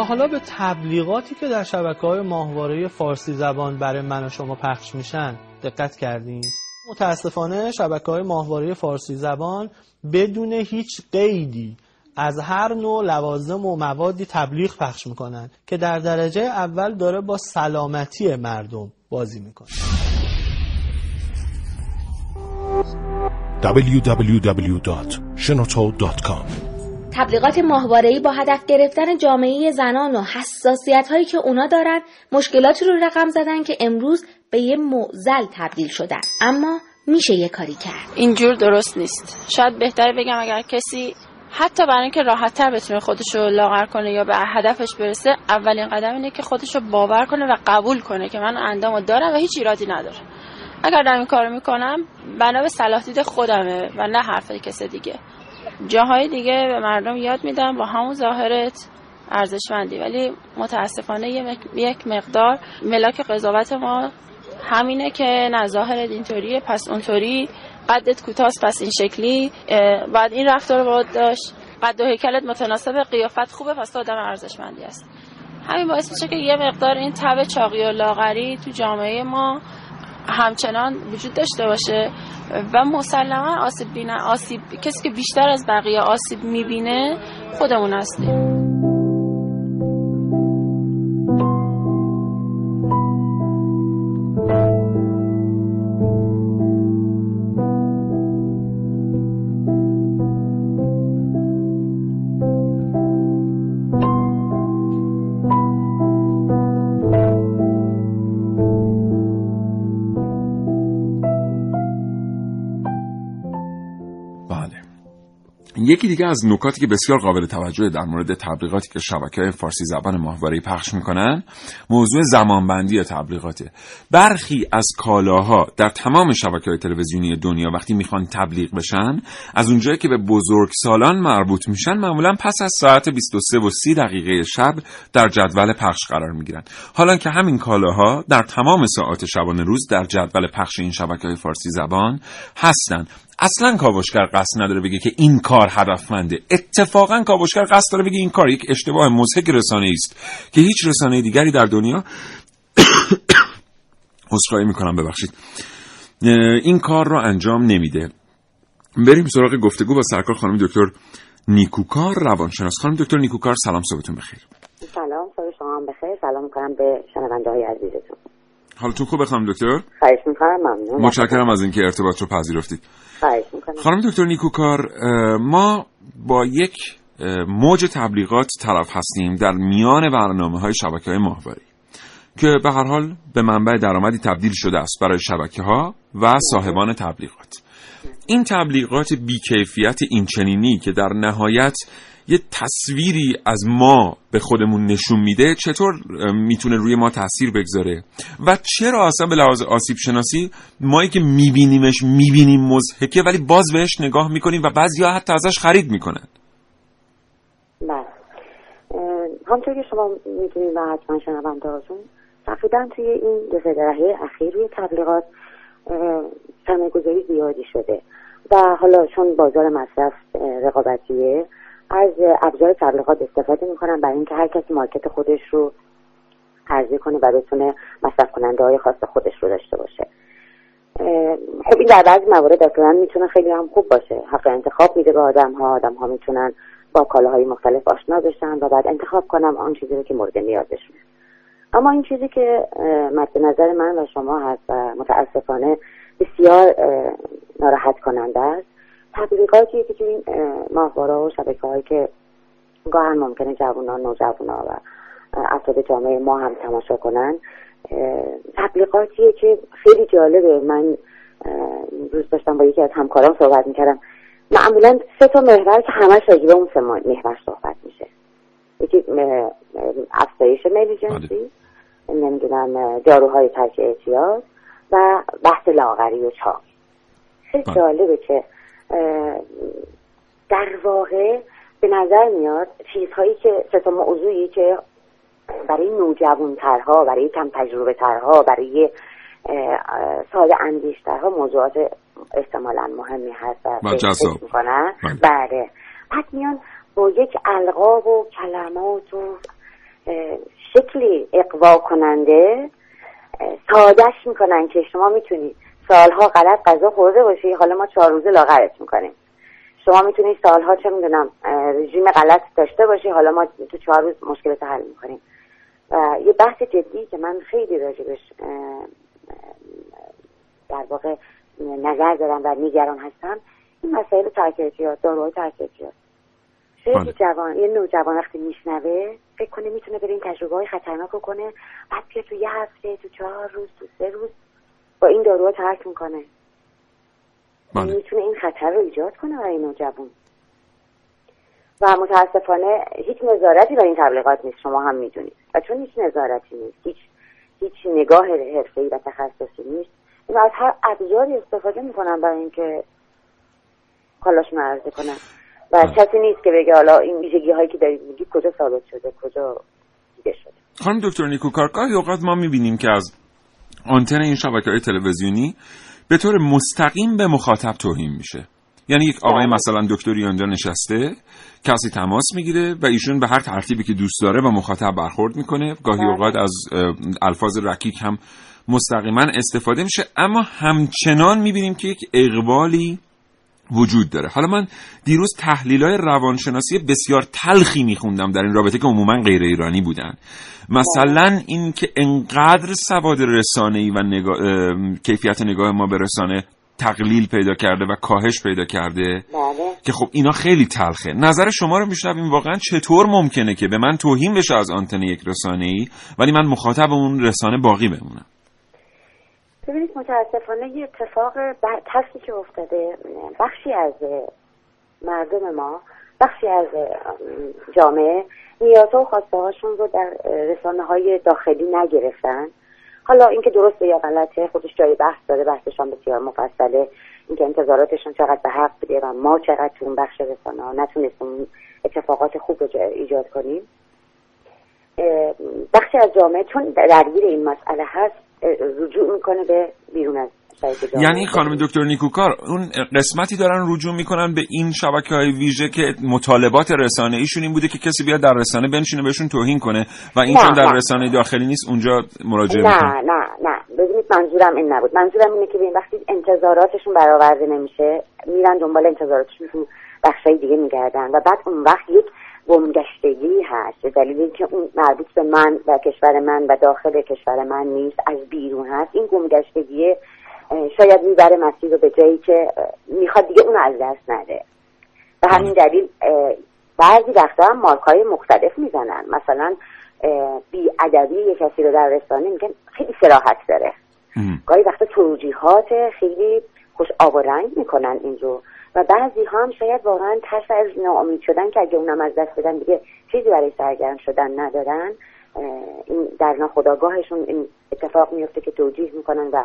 حالا به تبلیغاتی که در شبکه‌های ماهواره فارسی زبان برای من و شما پخش میشن دقت کردین؟ متاسفانه شبکه‌های ماهواره فارسی زبان بدون هیچ قیدی از هر نوع لوازم و موادی تبلیغ پخش میکنن که در درجه اول داره با سلامتی مردم بازی میکنه. www.shenoto.com تبلیغات ماهواره‌ای با هدف گرفتن جامعه زنان و حساسیت‌هایی که اونا دارن مشکلاتی رو رقم زدن که امروز به یه معضل تبدیل شدن. اما میشه یه کاری کرد. اینجور درست نیست. شاید بهتره بگم اگر کسی حتی برای اینکه راحت‌تر بتونه خودش رو لاغر کنه یا به هدفش برسه، اولین قدم اینه که خودش رو باور کنه و قبول کنه که من اندامو دارم و هیچ ایرادی نداره. اگر دارم این کارو می‌کنم بنا به صلاح دید خودمه و نه حرف کسی دیگه. جاهای دیگه به مردم یاد میدم با همون ظاهرت ارزشمندی، ولی متاسفانه یک مقدار ملاک قضاوت ما همینه که نه ظاهرت اینطوریه پس اونطوری، قدت کوتاست پس این شکلی بعد این رفتار رو باید داشت، قد و هیکلت متناسب قیافت خوبه پس تو آدم ارزشمندی است. همین باعث میشه که یه مقدار این تب چاقی و لاغری تو جامعه ما همچنان وجود داشته باشه و مسلما آسیب کسی که بیشتر از بقیه آسیب میبینه خودمون هستیم. یکی دیگه از نکاتی که بسیار قابل توجه در مورد تبلیغاتی که شبکه‌های فارسی زبان ماهواره‌ای پخش می‌کنن، موضوع زمانبندی تبلیغاته. برخی از کالاها در تمام شبکه‌های تلویزیونی دنیا وقتی می‌خوان تبلیغ بشن، از اونجایی که به بزرگسالان مربوط میشن، معمولاً پس از ساعت 23:30 شب در جدول پخش قرار می‌گیرن. حالا که همین کالاها در تمام ساعات شبانه روز در جدول پخش این شبکه‌های فارسی زبان هستن، اصلا کاوشگر قصد نداره بگه که این کار هدفمنده. اتفاقا کاوشگر قصد داره بگه این کار یک اشتباه مضحک رسانه‌ای است که هیچ رسانه دیگری در دنیا اسخای میکنم ببخشید این کار رو انجام نمیده. بریم سراغ گفتگو با سرکار خانم دکتر نیکوکار، روانشناس. خانم دکتر نیکوکار سلام، صبحتون بخیر. سلام، صبح شما هم بخیر. سلام می‌کنم به شنونده‌های عزیزتون. حالتون خوب بخوام دکتر؟ خواهش می‌کنم، ممنون. متشکرم از اینکه ارتباط رو پذیرفتید. خواهش می‌کنم. خانم دکتر نیکوکار، ما با یک موج تبلیغات طرف هستیم در میان برنامه‌های شبکه‌های ماهواره‌ای که به هر حال به منبع درآمدی تبدیل شده است برای شبکه‌ها و صاحبان تبلیغات. این تبلیغات بی‌کیفیت اینچنینی که در نهایت یه تصویری از ما به خودمون نشون میده چطور میتونه روی ما تاثیر بگذاره و چرا اصلا به لحاظ آسیب شناسی مایی که میبینیمش میبینیم مضحکه ولی باز بهش نگاه میکنیم و بعضیا حتی ازش خرید میکنن؟ بله، همونطور که شما میدونید و حتما شنونده‌هاتون تقریبا توی این دو سه دهه اخیر روی تبلیغات سرمایه‌گذاری زیادی شده و حالا چون بازار مصرف رقابتیه از ابزار تبلیغات استفاده میکنن برای اینکه هر کسی مارکت خودش رو عرضه کنه و بتونه مصرف کننده های خاص خودش رو داشته باشه. خب این در بعضی موارد اصلا میتونه خیلی هم خوب باشه، حق انتخاب میده به آدم‌ها، آدم‌ها میتونن با کالاهای مختلف آشنا بشن و بعد انتخاب کنن آن چیزی رو که مورد نیازشونه. اما این چیزی که مد نظر من و شما هست و متاسفانه بسیار ناراحت کننده است، تبلیغاتی که این ماهواره‌ها و شبکه‌هایی که گاهن ممکنه جوانان، نوجوانان و افراد جامعه ما هم تماشا کنن، تبلیغاتیه که خیلی جالبه. من روز داشتم با یکی از همکارام صحبت میکردم، معمولا سه تا محور که همش راجع به اون سه محور صحبت میشه، یکی افزایش میل جنسی، نمیدونم داروهای ترک اعتیاد و بحث لاغری و چاق. خیلی جالبه که در واقع به نظر میاد چیزهایی که سه موضوعی که برای نوجوان‌ترها، برای کم تجربه ترها، برای ساده اندیشترها موضوعات احتمالاً مهمی هست و جذاب می‌کنن. بله، بعد میان با یک القاب و کلمات و شکلی اقوا کننده سادهش میکنن که شما میتونید سالها غلط غذا خورده باشی، حالا ما 4 روزه لاغرت میکنیم. شما میتونید سالها چه میدونم رژیم غلط داشته باشی، حالا ما تو 4 روز مشکلت حل میکنیم. و یه بحث جدی که من خیلی راجبش در واقع نظر دارم و نگران هستم، این مسائل ترکیبات، داروهای ترکیبات. شاید جوان، یه نوجوان وقتی میشنوه فکر کنه میتونه بره این تجربه‌های خطرناک رو کنه، بعد که تو یه هفته، تو 4 روز، تو 3 روز با این داروها ترک میکنه. بله. میتونه این خطر رو ایجاد کنه برای نوجوان و متاسفانه هیچ نظارتی برای این تبلیغات نیست. شما هم میدونید و چون هیچ نظارتی نیست، هیچ نگاه حرفه‌ای و تخصصی نیست، اینا از هر ابزاری استفاده میکنن برای اینکه کالاشون عرضه کنن و کسی نیست که بگه حالا این ویژگی هایی که دارید میگید کجا ثابت شده، کجا دیده شده. خانم دکتر نیکوکار، گاهی اوقات ما میبینیم که از آنتن این شبکه‌های تلویزیونی به طور مستقیم به مخاطب توهین میشه. یعنی یک آقای مثلا دکتری اونجا نشسته، کسی تماس میگیره و ایشون به هر ترتیبی که دوست داره با مخاطب برخورد میکنه. گاهی اوقات از الفاظ رکیک هم مستقیما استفاده میشه، اما همچنان میبینیم که یک اقبالی وجود داره. حالا من دیروز تحلیل‌های روانشناسی بسیار تلخی می‌خوندم در این رابطه که عموماً غیر ایرانی بودن. مثلا این که انقدر سواد رسانه‌ای و کیفیت نگاه ما به رسانه تقلیل پیدا کرده و کاهش پیدا کرده که خب اینا خیلی تلخه. نظر شما رو می‌شنویم، واقعاً چطور ممکنه که به من توهین بشه از آنتن یک رسانه‌ای ولی من مخاطب اون رسانه باقی بمونم؟ ببینید متاسفانه یه اتفاق تلخی که افتاده، بخشی از مردم ما، بخشی از جامعه نیازها و خواسته هاشون رو در رسانه های داخلی نگرفتن. حالا اینکه درسته یا غلطه خودش جای بحث داره، بحثشان بسیار مفصله، اینکه انتظاراتشون چقدر به حق بوده و ما چقدر تو اون بخش رسانه ها نتونستیم اتفاقات خوب رو ایجاد کنیم. بخشی از جامعه چون درگیر این مسئله هست رجوع میکنه به بیرون از شبکه‌ها. یعنی خانم دکتر نیکوکار، اون قسمتی دارن رجوع میکنن به این شبکه‌های ویژه که مطالبات رسانه‌ایشون این بوده که کسی بیاد در رسانه بنشینه بهشون توهین کنه و این چون در رسانه داخلی نیست اونجا مراجعه میکنه. نه، ببینید منظورم این نبود. منظورم اینه که ببین وقتی انتظاراتشون برآورده نمیشه، میرن دنبال انتظاراتشون تو بخشای دیگه میگردن و بعد اون وقت یک گمگشتگی هست، به دلیل اینکه اون مربوط به من و کشور من و داخل کشور من نیست، از بیرون هست. این گمگشتگی شاید میبره مسیر رو به جایی که میخواد دیگه اون از دست نده. به همین دلیل بعضی وقتا هم مارک‌های مختلف میزنن، مثلا بی‌ادبی کسی رو در رسانه میگن خیلی صراحت داره. گاهی وقتا توجیهات خیلی خوش آب و رنگ میکنن این رو، و بعضی ها هم شاید واقعا ترس از ناامید شدن که اگه اونم از دست بدن دیگه چیزی برای سرگرم شدن ندارن، این در ناخودآگاهشون این اتفاق میفته که توجیه میکنن و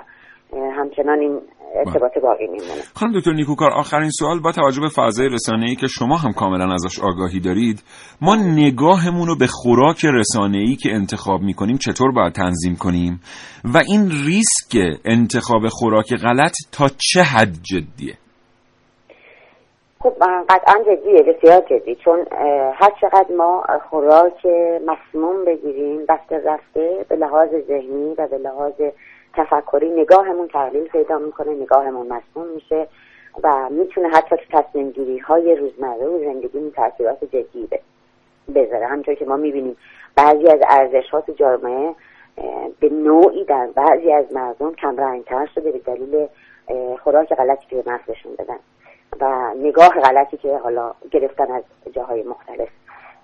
همچنان این ارتباط باقی میمونه. خانم دکتر نیکوکار، آخرین سوال، با توجه به فضای رسانه‌ای که شما هم کاملا ازش آگاهی دارید، ما نگاهمون رو به خوراک رسانه‌ای که انتخاب می‌کنیم چطور باید تنظیم کنیم و این ریسک انتخاب خوراک غلط تا چه حد جدیه؟ خب قطعا جدیه، بسیار جدی، چون هر چقدر ما خوراک مسموم بگیریم رفته رفته به لحاظ ذهنی و به لحاظ تفکری نگاهمون تغییر پیدا میکنه، نگاهمون مسموم میشه و میتونه حتی تو تصمیم گیری های روزمره و زندگیمون تاثیرات جدی بذاره. همونطور که ما میبینیم بعضی از ارزشات جامعه به نوعی در بعضی از مردم کم رنگتر شده به دلیل خوراک غلطی که به مغزشون دادن و نگاه غلطی که حالا گرفتن از جاهای مختلف.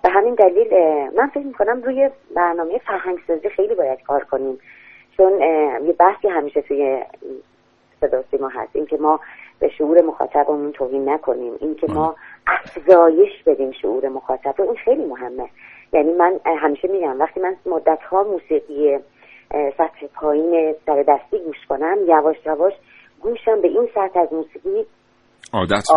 به همین دلیل من فکر میکنم روی برنامه فرهنگسازی خیلی باید کار کنیم، چون یه بحثی همیشه توی صدا سیما هست، این که ما به شعور مخاطبمون توهین نکنیم، این که ما افزایش بدیم شعور مخاطب، اون خیلی مهمه. یعنی من همیشه میگم وقتی من مدت‌ها موسیقی سطح پایین سر دستی گوش کنم، یواش یواش گوشم به این سطح از موسیقی عادت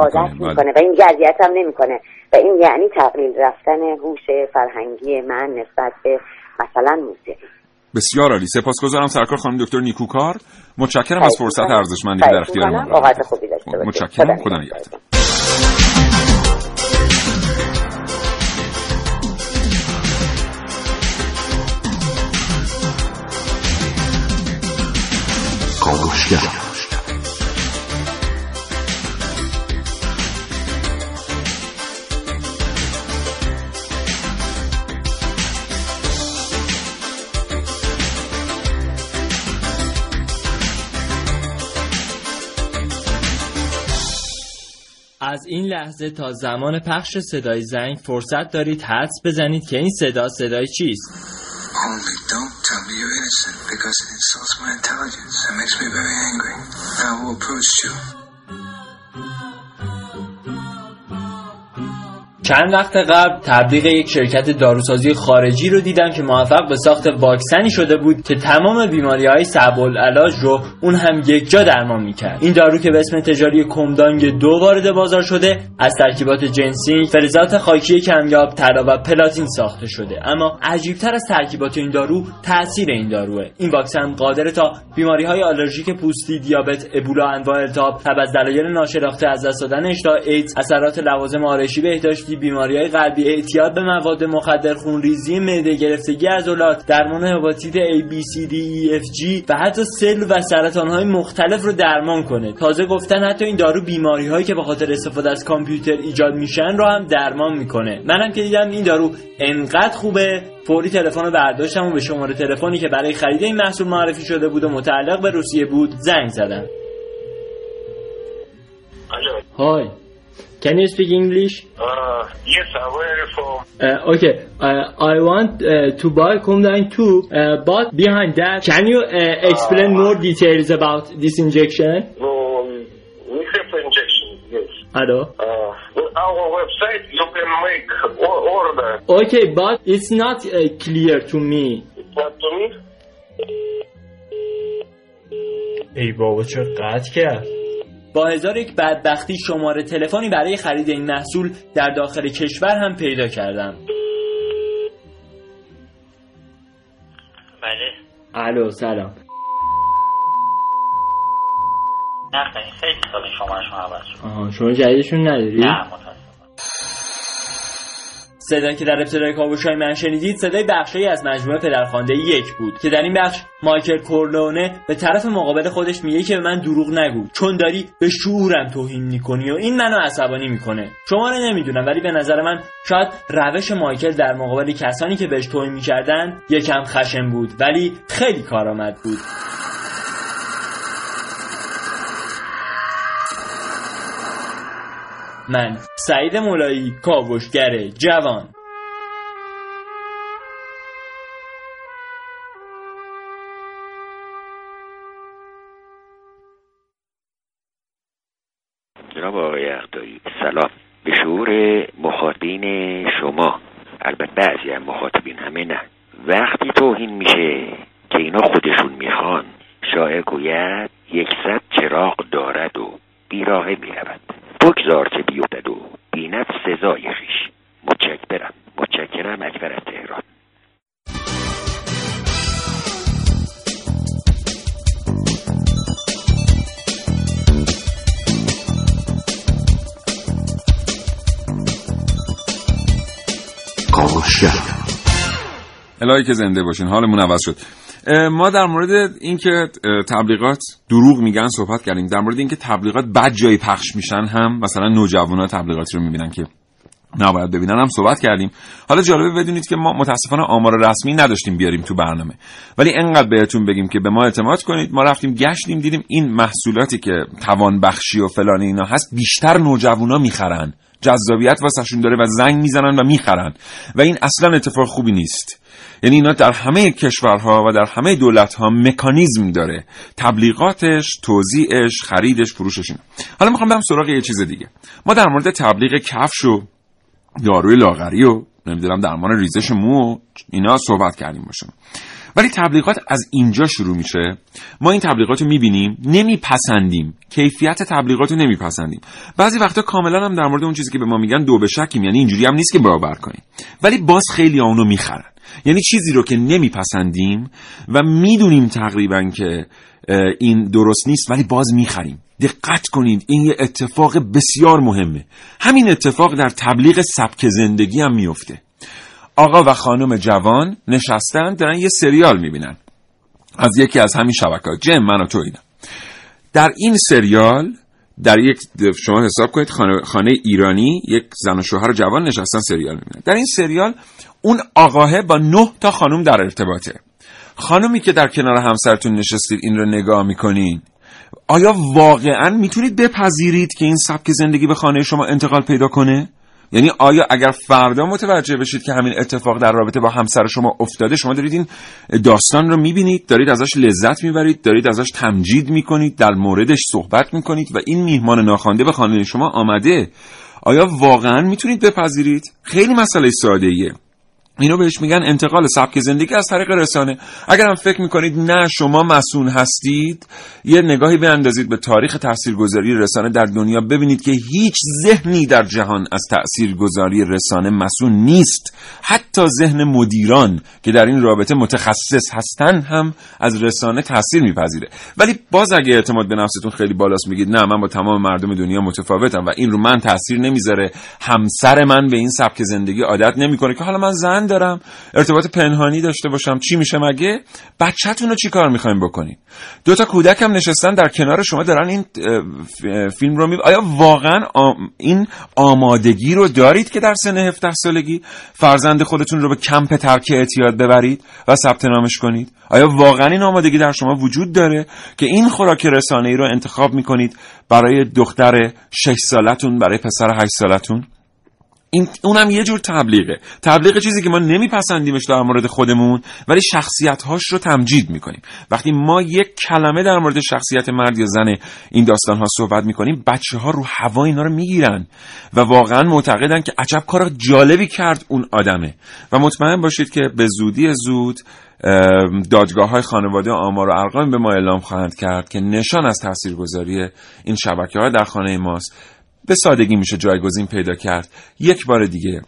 میکنه و این جدیت هم نمیکنه و این یعنی تقلیل رفتن هوش فرهنگی من نسبت به مثلا موسیقی. بسیار عالی، سپاسگزارم سرکار خانم دکتر نیکوکار، متشکرم از فرصت ارزشمندی در اختیار ما قرار دادید. متشکرم، خدا نگهدار. از این لحظه تا زمان پخش صدای زنگ فرصت دارید حدس بزنید که این صدای چیست. چند وقت قبل تبلیغ یک شرکت داروسازی خارجی رو دیدم که موفق به ساخت واکسنی شده بود که تمام بیماری‌های صعب العلاج رو اون هم یک جا درمان می‌کرد. این دارو که به اسم تجاری کومدانگ 2 وارد بازار شده، از ترکیبات جنسی، فلزات خاکی کمیاب، طلا و پلاتین ساخته شده. اما عجیب‌تر از ترکیبات این دارو، تأثیر این داروه. این واکسن قادر تا بیماری‌های آلرژیک پوستی، دیابت، ابولا، انواع التهاب، تب از دلایل ناشناخته، از دست دادن اشتها، ایدز، اثرات لوازم آرایشی بهداشتی، بیماری‌های قلبی، اعتیاد به مواد مخدر، خونریزی معده، گرفتگی عضلات، درمان هپاتیت A B C D E F G و حتی سل و سرطان‌های مختلف رو درمان کنه. تازه گفتن حتی این دارو بیماری‌هایی که به خاطر استفاده از کامپیوتر ایجاد میشن رو هم درمان میکنه. منم که دیدم این دارو انقدر خوبه، فوری تلفن رو برداشتم و به شماره تلفنی که برای خرید این محصول معرفی شده بود و متعلق به روسیه بود زنگ زدم. های Can you speak English? Yes, I will from... Okay, I want to buy Comdan 2, but behind that, can you explain more details about this injection? We have injection, yes. Hello? Our website, you can make order. Okay, but it's not clear to me. It's not to me? ای بابا چرا قطع کرد؟ با هزار یک بدبختی شماره تلفنی برای خرید این محصول در داخل کشور هم پیدا کردم. بله. الو سلام. نه خیلی سال شمارشون عوض شد. آها شما جدیدشون نداری؟ نه متاسفم. صدایی که در ابتدای کاوش‌های من شنیدید صدای بخشی از مجموعه پدرخوانده یک بود که در این بخش مایکل کرلونه به طرف مقابل خودش میگه که به من دروغ نگو چون داری به شعورم توهین میکنی و این منو عصبانی میکنه. شما رو نمیدونم ولی به نظر من شاید روش مایکل در مقابل کسانی که بهش توهین میکردن یکم خشن بود ولی خیلی کارآمد بود. من سعید مولایی، کاوشگر جوان. جناب آقای اقدایی سلام. به شعور مخاطبین شما، البته بعضی از مخاطبین، همه نه، وقتی توهین میشه که اینا خودشون میخوان. شاعر گوید 100 چراغ دارد و بیراهه میرود، بگذار که بیفتد و بیند سزای خویش. متشکرم. اکبر از تهران. الهی که زنده باشین، حالمون عوض شد. ما در مورد اینکه تبلیغات دروغ میگن صحبت کردیم، در مورد اینکه تبلیغات بد جای پخش میشن، هم مثلا نوجوانا تبلیغاتی رو میبینن که نباید ببینن هم صحبت کردیم. حالا جالبه بدونید که ما متاسفانه آمار رسمی نداشتیم بیاریم تو برنامه، ولی انقدر بهتون بگیم که به ما اعتماد کنید. ما رفتیم گشتیم دیدیم این محصولاتی که توان بخشی و فلان اینا هست بیشتر نوجوانا میخرن، جذابیت واسهشون داره و زنگ میزنن و میخرن و این اصلا اتفاق خوبی نیست. یعنی اینا در همه کشورها و در همه دولت‌ها مکانیزم داره، تبلیغاتش، توزیعش، خریدش، فروشش. حالا میخوام برم سراغ یه چیز دیگه. ما در مورد تبلیغ کفش و داروی لاغری و نمیدونم درمان ریزش مو اینا صحبت کردیم باشم، ولی تبلیغات از اینجا شروع میشه. ما این تبلیغات رو میبینیم، نمیپسندیم، کیفیت تبلیغات رو نمیپسندیم، بعضی وقتا کاملا هم در مورد اون چیزی که به ما میگن دو به شکیم، یعنی اینجوری هم نیست که باور کنیم، ولی باز خیلی اونو میخرن. یعنی چیزی رو که نمیپسندیم و میدونیم تقریبا که این درست نیست ولی باز میخریم. دقت کنید، این یه اتفاق بسیار مهمه. همین اتفاق در تبلیغ سبک زندگی هم میفته. آقا و خانم جوان نشستن دارن یه سریال میبینن از یکی از همین شبکه‌ها، جم، من و تو اینا. در این سریال در یک، شما حساب کنید، خانه ایرانی، یک زن و شوهر جوان نشستن سریال میبینن. در این سریال اون آقاه با 9 تا خانم در ارتباطه. خانمی که در کنار همسرتون نشستید این رو نگاه میکنین، آیا واقعاً میتونید بپذیرید که این سبک زندگی به خانه شما انتقال پیدا کنه؟ یعنی آیا اگر فردا متوجه بشید که همین اتفاق در رابطه با همسر شما افتاده، شما دارید این داستان رو میبینید، دارید ازش لذت میبرید، دارید ازش تمجید میکنید، در موردش صحبت میکنید و این میهمان ناخوانده به خانه شما آمده، آیا واقعاً میتونید بپذیرید؟ خیلی مسئله ساده‌ایه. اینو بهش میگن انتقال سبک زندگی از طریق رسانه. اگر هم فکر میکنید نه شما مسئول هستید، یه نگاهی بیندازید به تاریخ تاثیرگذاری رسانه در دنیا، ببینید که هیچ ذهنی در جهان از تاثیرگذاری رسانه مسئول نیست. حتی ذهن مدیران که در این رابطه متخصص هستن هم از رسانه تاثیر میپذیره. ولی باز اگه اعتماد به نفستون خیلی بالاست، میگید نه من با تمام مردم دنیا متفاوتم و این رو من تاثیر نمیذاره، همسر من به این سبک زندگی عادت نمیکنه که حالا من زن دارم، ارتباط پنهانی داشته باشم، چی میشه مگه؟ بچه‌تون رو چی کار می‌خوایم بکنین؟ 2 تا کودک هم نشستن در کنار شما دارن این فیلم رو آیا واقعا این آمادگی رو دارید که در سن 17 سالگی فرزند خودتون رو به کمپ ترک اعتیاد ببرید و ثبت نامش کنید؟ آیا واقعا این آمادگی در شما وجود داره که این خوراک رسانه‌ای رو انتخاب می‌کنید برای دختر 6 سالتون، برای پسر 8 سالتون؟ این اونم یه جور تبلیغه. تبلیغ چیزی که ما نمیپسندیمش در مورد خودمون، ولی شخصیت‌هاش رو تمجید می‌کنیم. وقتی ما یک کلمه در مورد شخصیت مرد یا زن این داستان‌ها صحبت می‌کنیم، بچه‌ها رو هوا اینا رو می‌گیرن و واقعاً معتقدن که عجب کار جالبی کرد اون آدمه. و مطمئن باشید که به زودی زود دادگاه‌های خانواده آمار و ارقام به ما اعلام خواهند کرد که نشان از تاثیرگذاری این شبکه‌ها در خانه ماست. به سادگی میشه جایگزین پیدا کرد. یک بار دیگه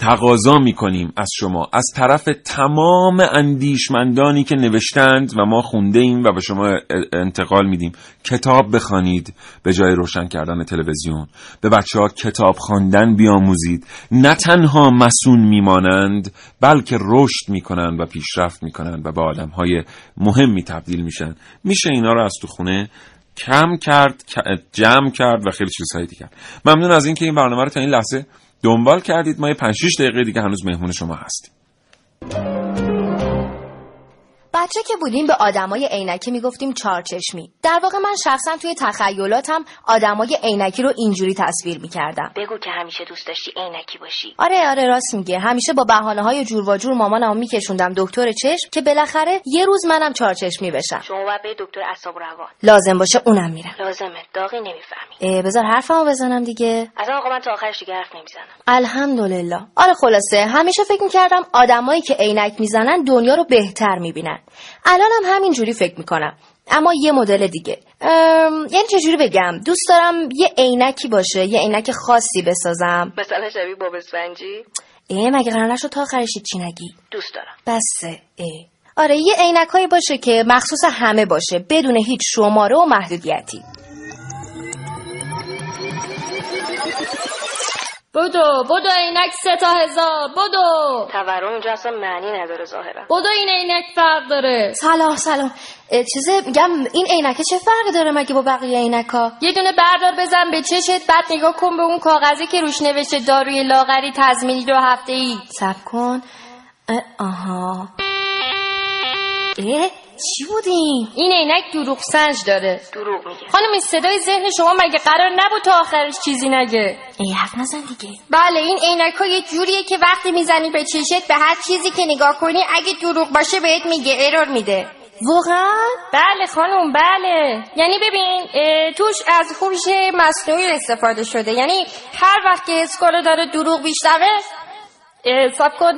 تقاضا میکنیم از شما، از طرف تمام اندیشمندانی که نوشتند و ما خونده ایم و به شما انتقال میدیم، کتاب بخوانید به جای روشن کردن تلویزیون. به بچه‌ها کتاب خواندن بیاموزید. نه تنها مسون میمانند بلکه رشد میکنند و پیشرفت میکنند و به آدمهای مهمی تبدیل میشن. میشه اینا رو از تو خونه کم کرد، جمع کرد و خیلی چیزهای دیگر. ممنون از اینکه این برنامه رو تا این لحظه دنبال کردید. ما 5-6 دقیقه دیگه هنوز مهمون شما هستیم. بچه که بودیم به آدمای عینکی میگفتیم چارچشمی. در واقع من شخصا توی تخیلاتم آدمای عینکی رو اینجوری تصویر میکردم. بگو که همیشه دوست داشتی عینکی باشی. آره راست میگه. همیشه با بهانه‌های جور و جور مامانم میکشوندم دکتر چشم که بالاخره یه روز منم چارچشمی بشم. شما باید به دکتر اعصاب و روان. لازم باشه اونم میرم. لازمه. داغی نمیفهمی. بذار حرفمو بزنم دیگه. از آقا من تا آخرش دیگه حرف نمیزنم. الحمدلله. آره خلاصه همیشه فکر میکردم آدمایی که عینک میزنن دنیا رو بهتر میبینن. الانم همین جوری فکر میکنم، اما یه مدل دیگه. یعنی چجوری بگم، دوست دارم یه عینکی باشه، یه عینک خاصی بسازم، مثلا شبیه باب اسفنجی. مگه قرار نشد تا آخرش چی نگی؟ دوست دارم بسه. آره یه عینکایی باشه که مخصوص همه باشه، بدون هیچ شماره و محدودیتی. بدو عینک 3000 بدو. تورم اونجا اصلا معنی نداره ظاهرا. بدو این عینک فرق داره. سلام چیزه میگم، این عینکه چه فرقی داره مگه با بقیه عینکا؟ یه دونه بردار بزن به چشت، بعد نگاه کن به اون کاغذی که روش نوشته داروی لاغری تضمینی 2 هفته‌ای. صبر کن. آها. چی بودیم؟ این عینک دروغ سنج داره. دروغ میگه. خانم صدای ذهن شما مگه قرار نبود تا آخرش چیزی نگه؟ حرف نزن دیگه. بله این عینک‌ها یه جوریه که وقتی میزنی به چشت به هر چیزی که نگاه کنی اگه دروغ باشه بهت میگه، ارور میده. واقعا؟ بله خانم بله. یعنی ببین توش از هوش مصنوعی استفاده شده. یعنی هر وقت که اسکولا داره دروغ بیشتره. صبر کن.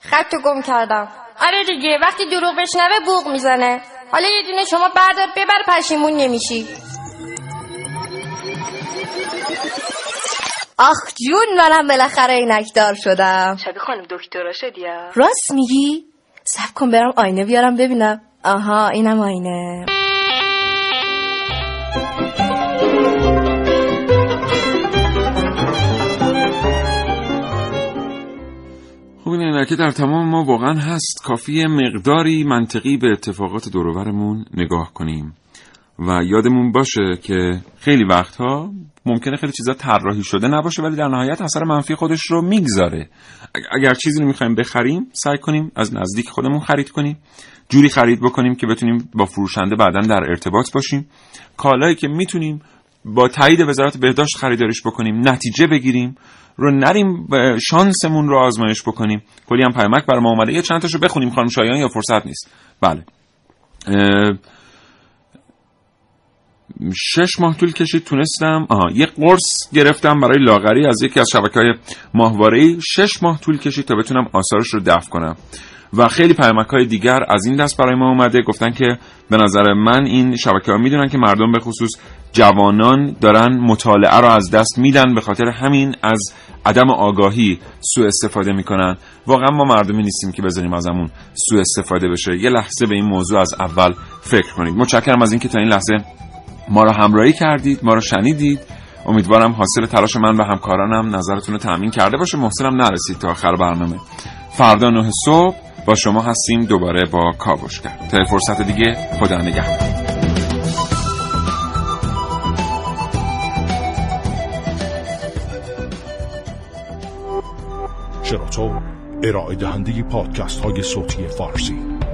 خطو گم کردم. آره دیگه وقتی دروغ بشنوه بوق میزنه. حالا یه دونه شما بردار ببر، پشیمون نمیشی. آخ جون، منم بالاخره عینک دار شدم. شبیه خانم دکترا شدی. راست میگی؟ صبر کن برم آینه بیارم ببینم. آها اینم آینه. خب این عینکه در تمام ما واقعا هست. کافیه مقداری منطقی به اتفاقات دوروبرمون نگاه کنیم و یادمون باشه که خیلی وقتها ممکنه خیلی چیزا طراحی شده نباشه ولی در نهایت اثر منفی خودش رو میگذاره. اگر چیزی رو میخوایم بخریم سعی کنیم از نزدیک خودمون خرید کنیم، جوری خرید بکنیم که بتونیم با فروشنده بعداً در ارتباط باشیم، کالایی که میتونیم با تایید وزارت بهداشت خریداریش بکنیم، نتیجه بگیریم، رو نریم شانسمون رو آزمایش بکنیم. کلی هم پیامک برام اومده، یه چند تاشو بخونیم خانم شایان یا فرصت نیست. بله 6 ماه طول کشید تونستم یه قرص گرفتم برای لاغری از یکی از شبکه‌های ماهواره‌ای. 6 ماه طول کشید تا بتونم آثارش رو دفع کنم. و خیلی پیامک‌های دیگر از این دست برای ما اومده، گفتن که به نظر من این شبکه‌ها میدونن که مردم به خصوص جوانان دارن مطالعه رو از دست میدن، به خاطر همین از عدم آگاهی سوء استفاده میکنن. واقعا ما مردمی نیستیم که بذاریم ازمون سوء استفاده بشه. یه لحظه به این موضوع از اول فکر کنید. متشکرم از اینکه تا این لحظه ما رو همراهی کردید، ما رو شنیدید. امیدوارم حاصل تلاش من و همکارانم نظرتون رو تامین کرده باشه. محسنم نرسید تا آخر برنامه. فردا 9 صبح با شما هستیم دوباره با کاوشگر. تا فرصت دیگه خدا نگهدار. شنوتو ارائه دهنده پادکست های صوتی فارسی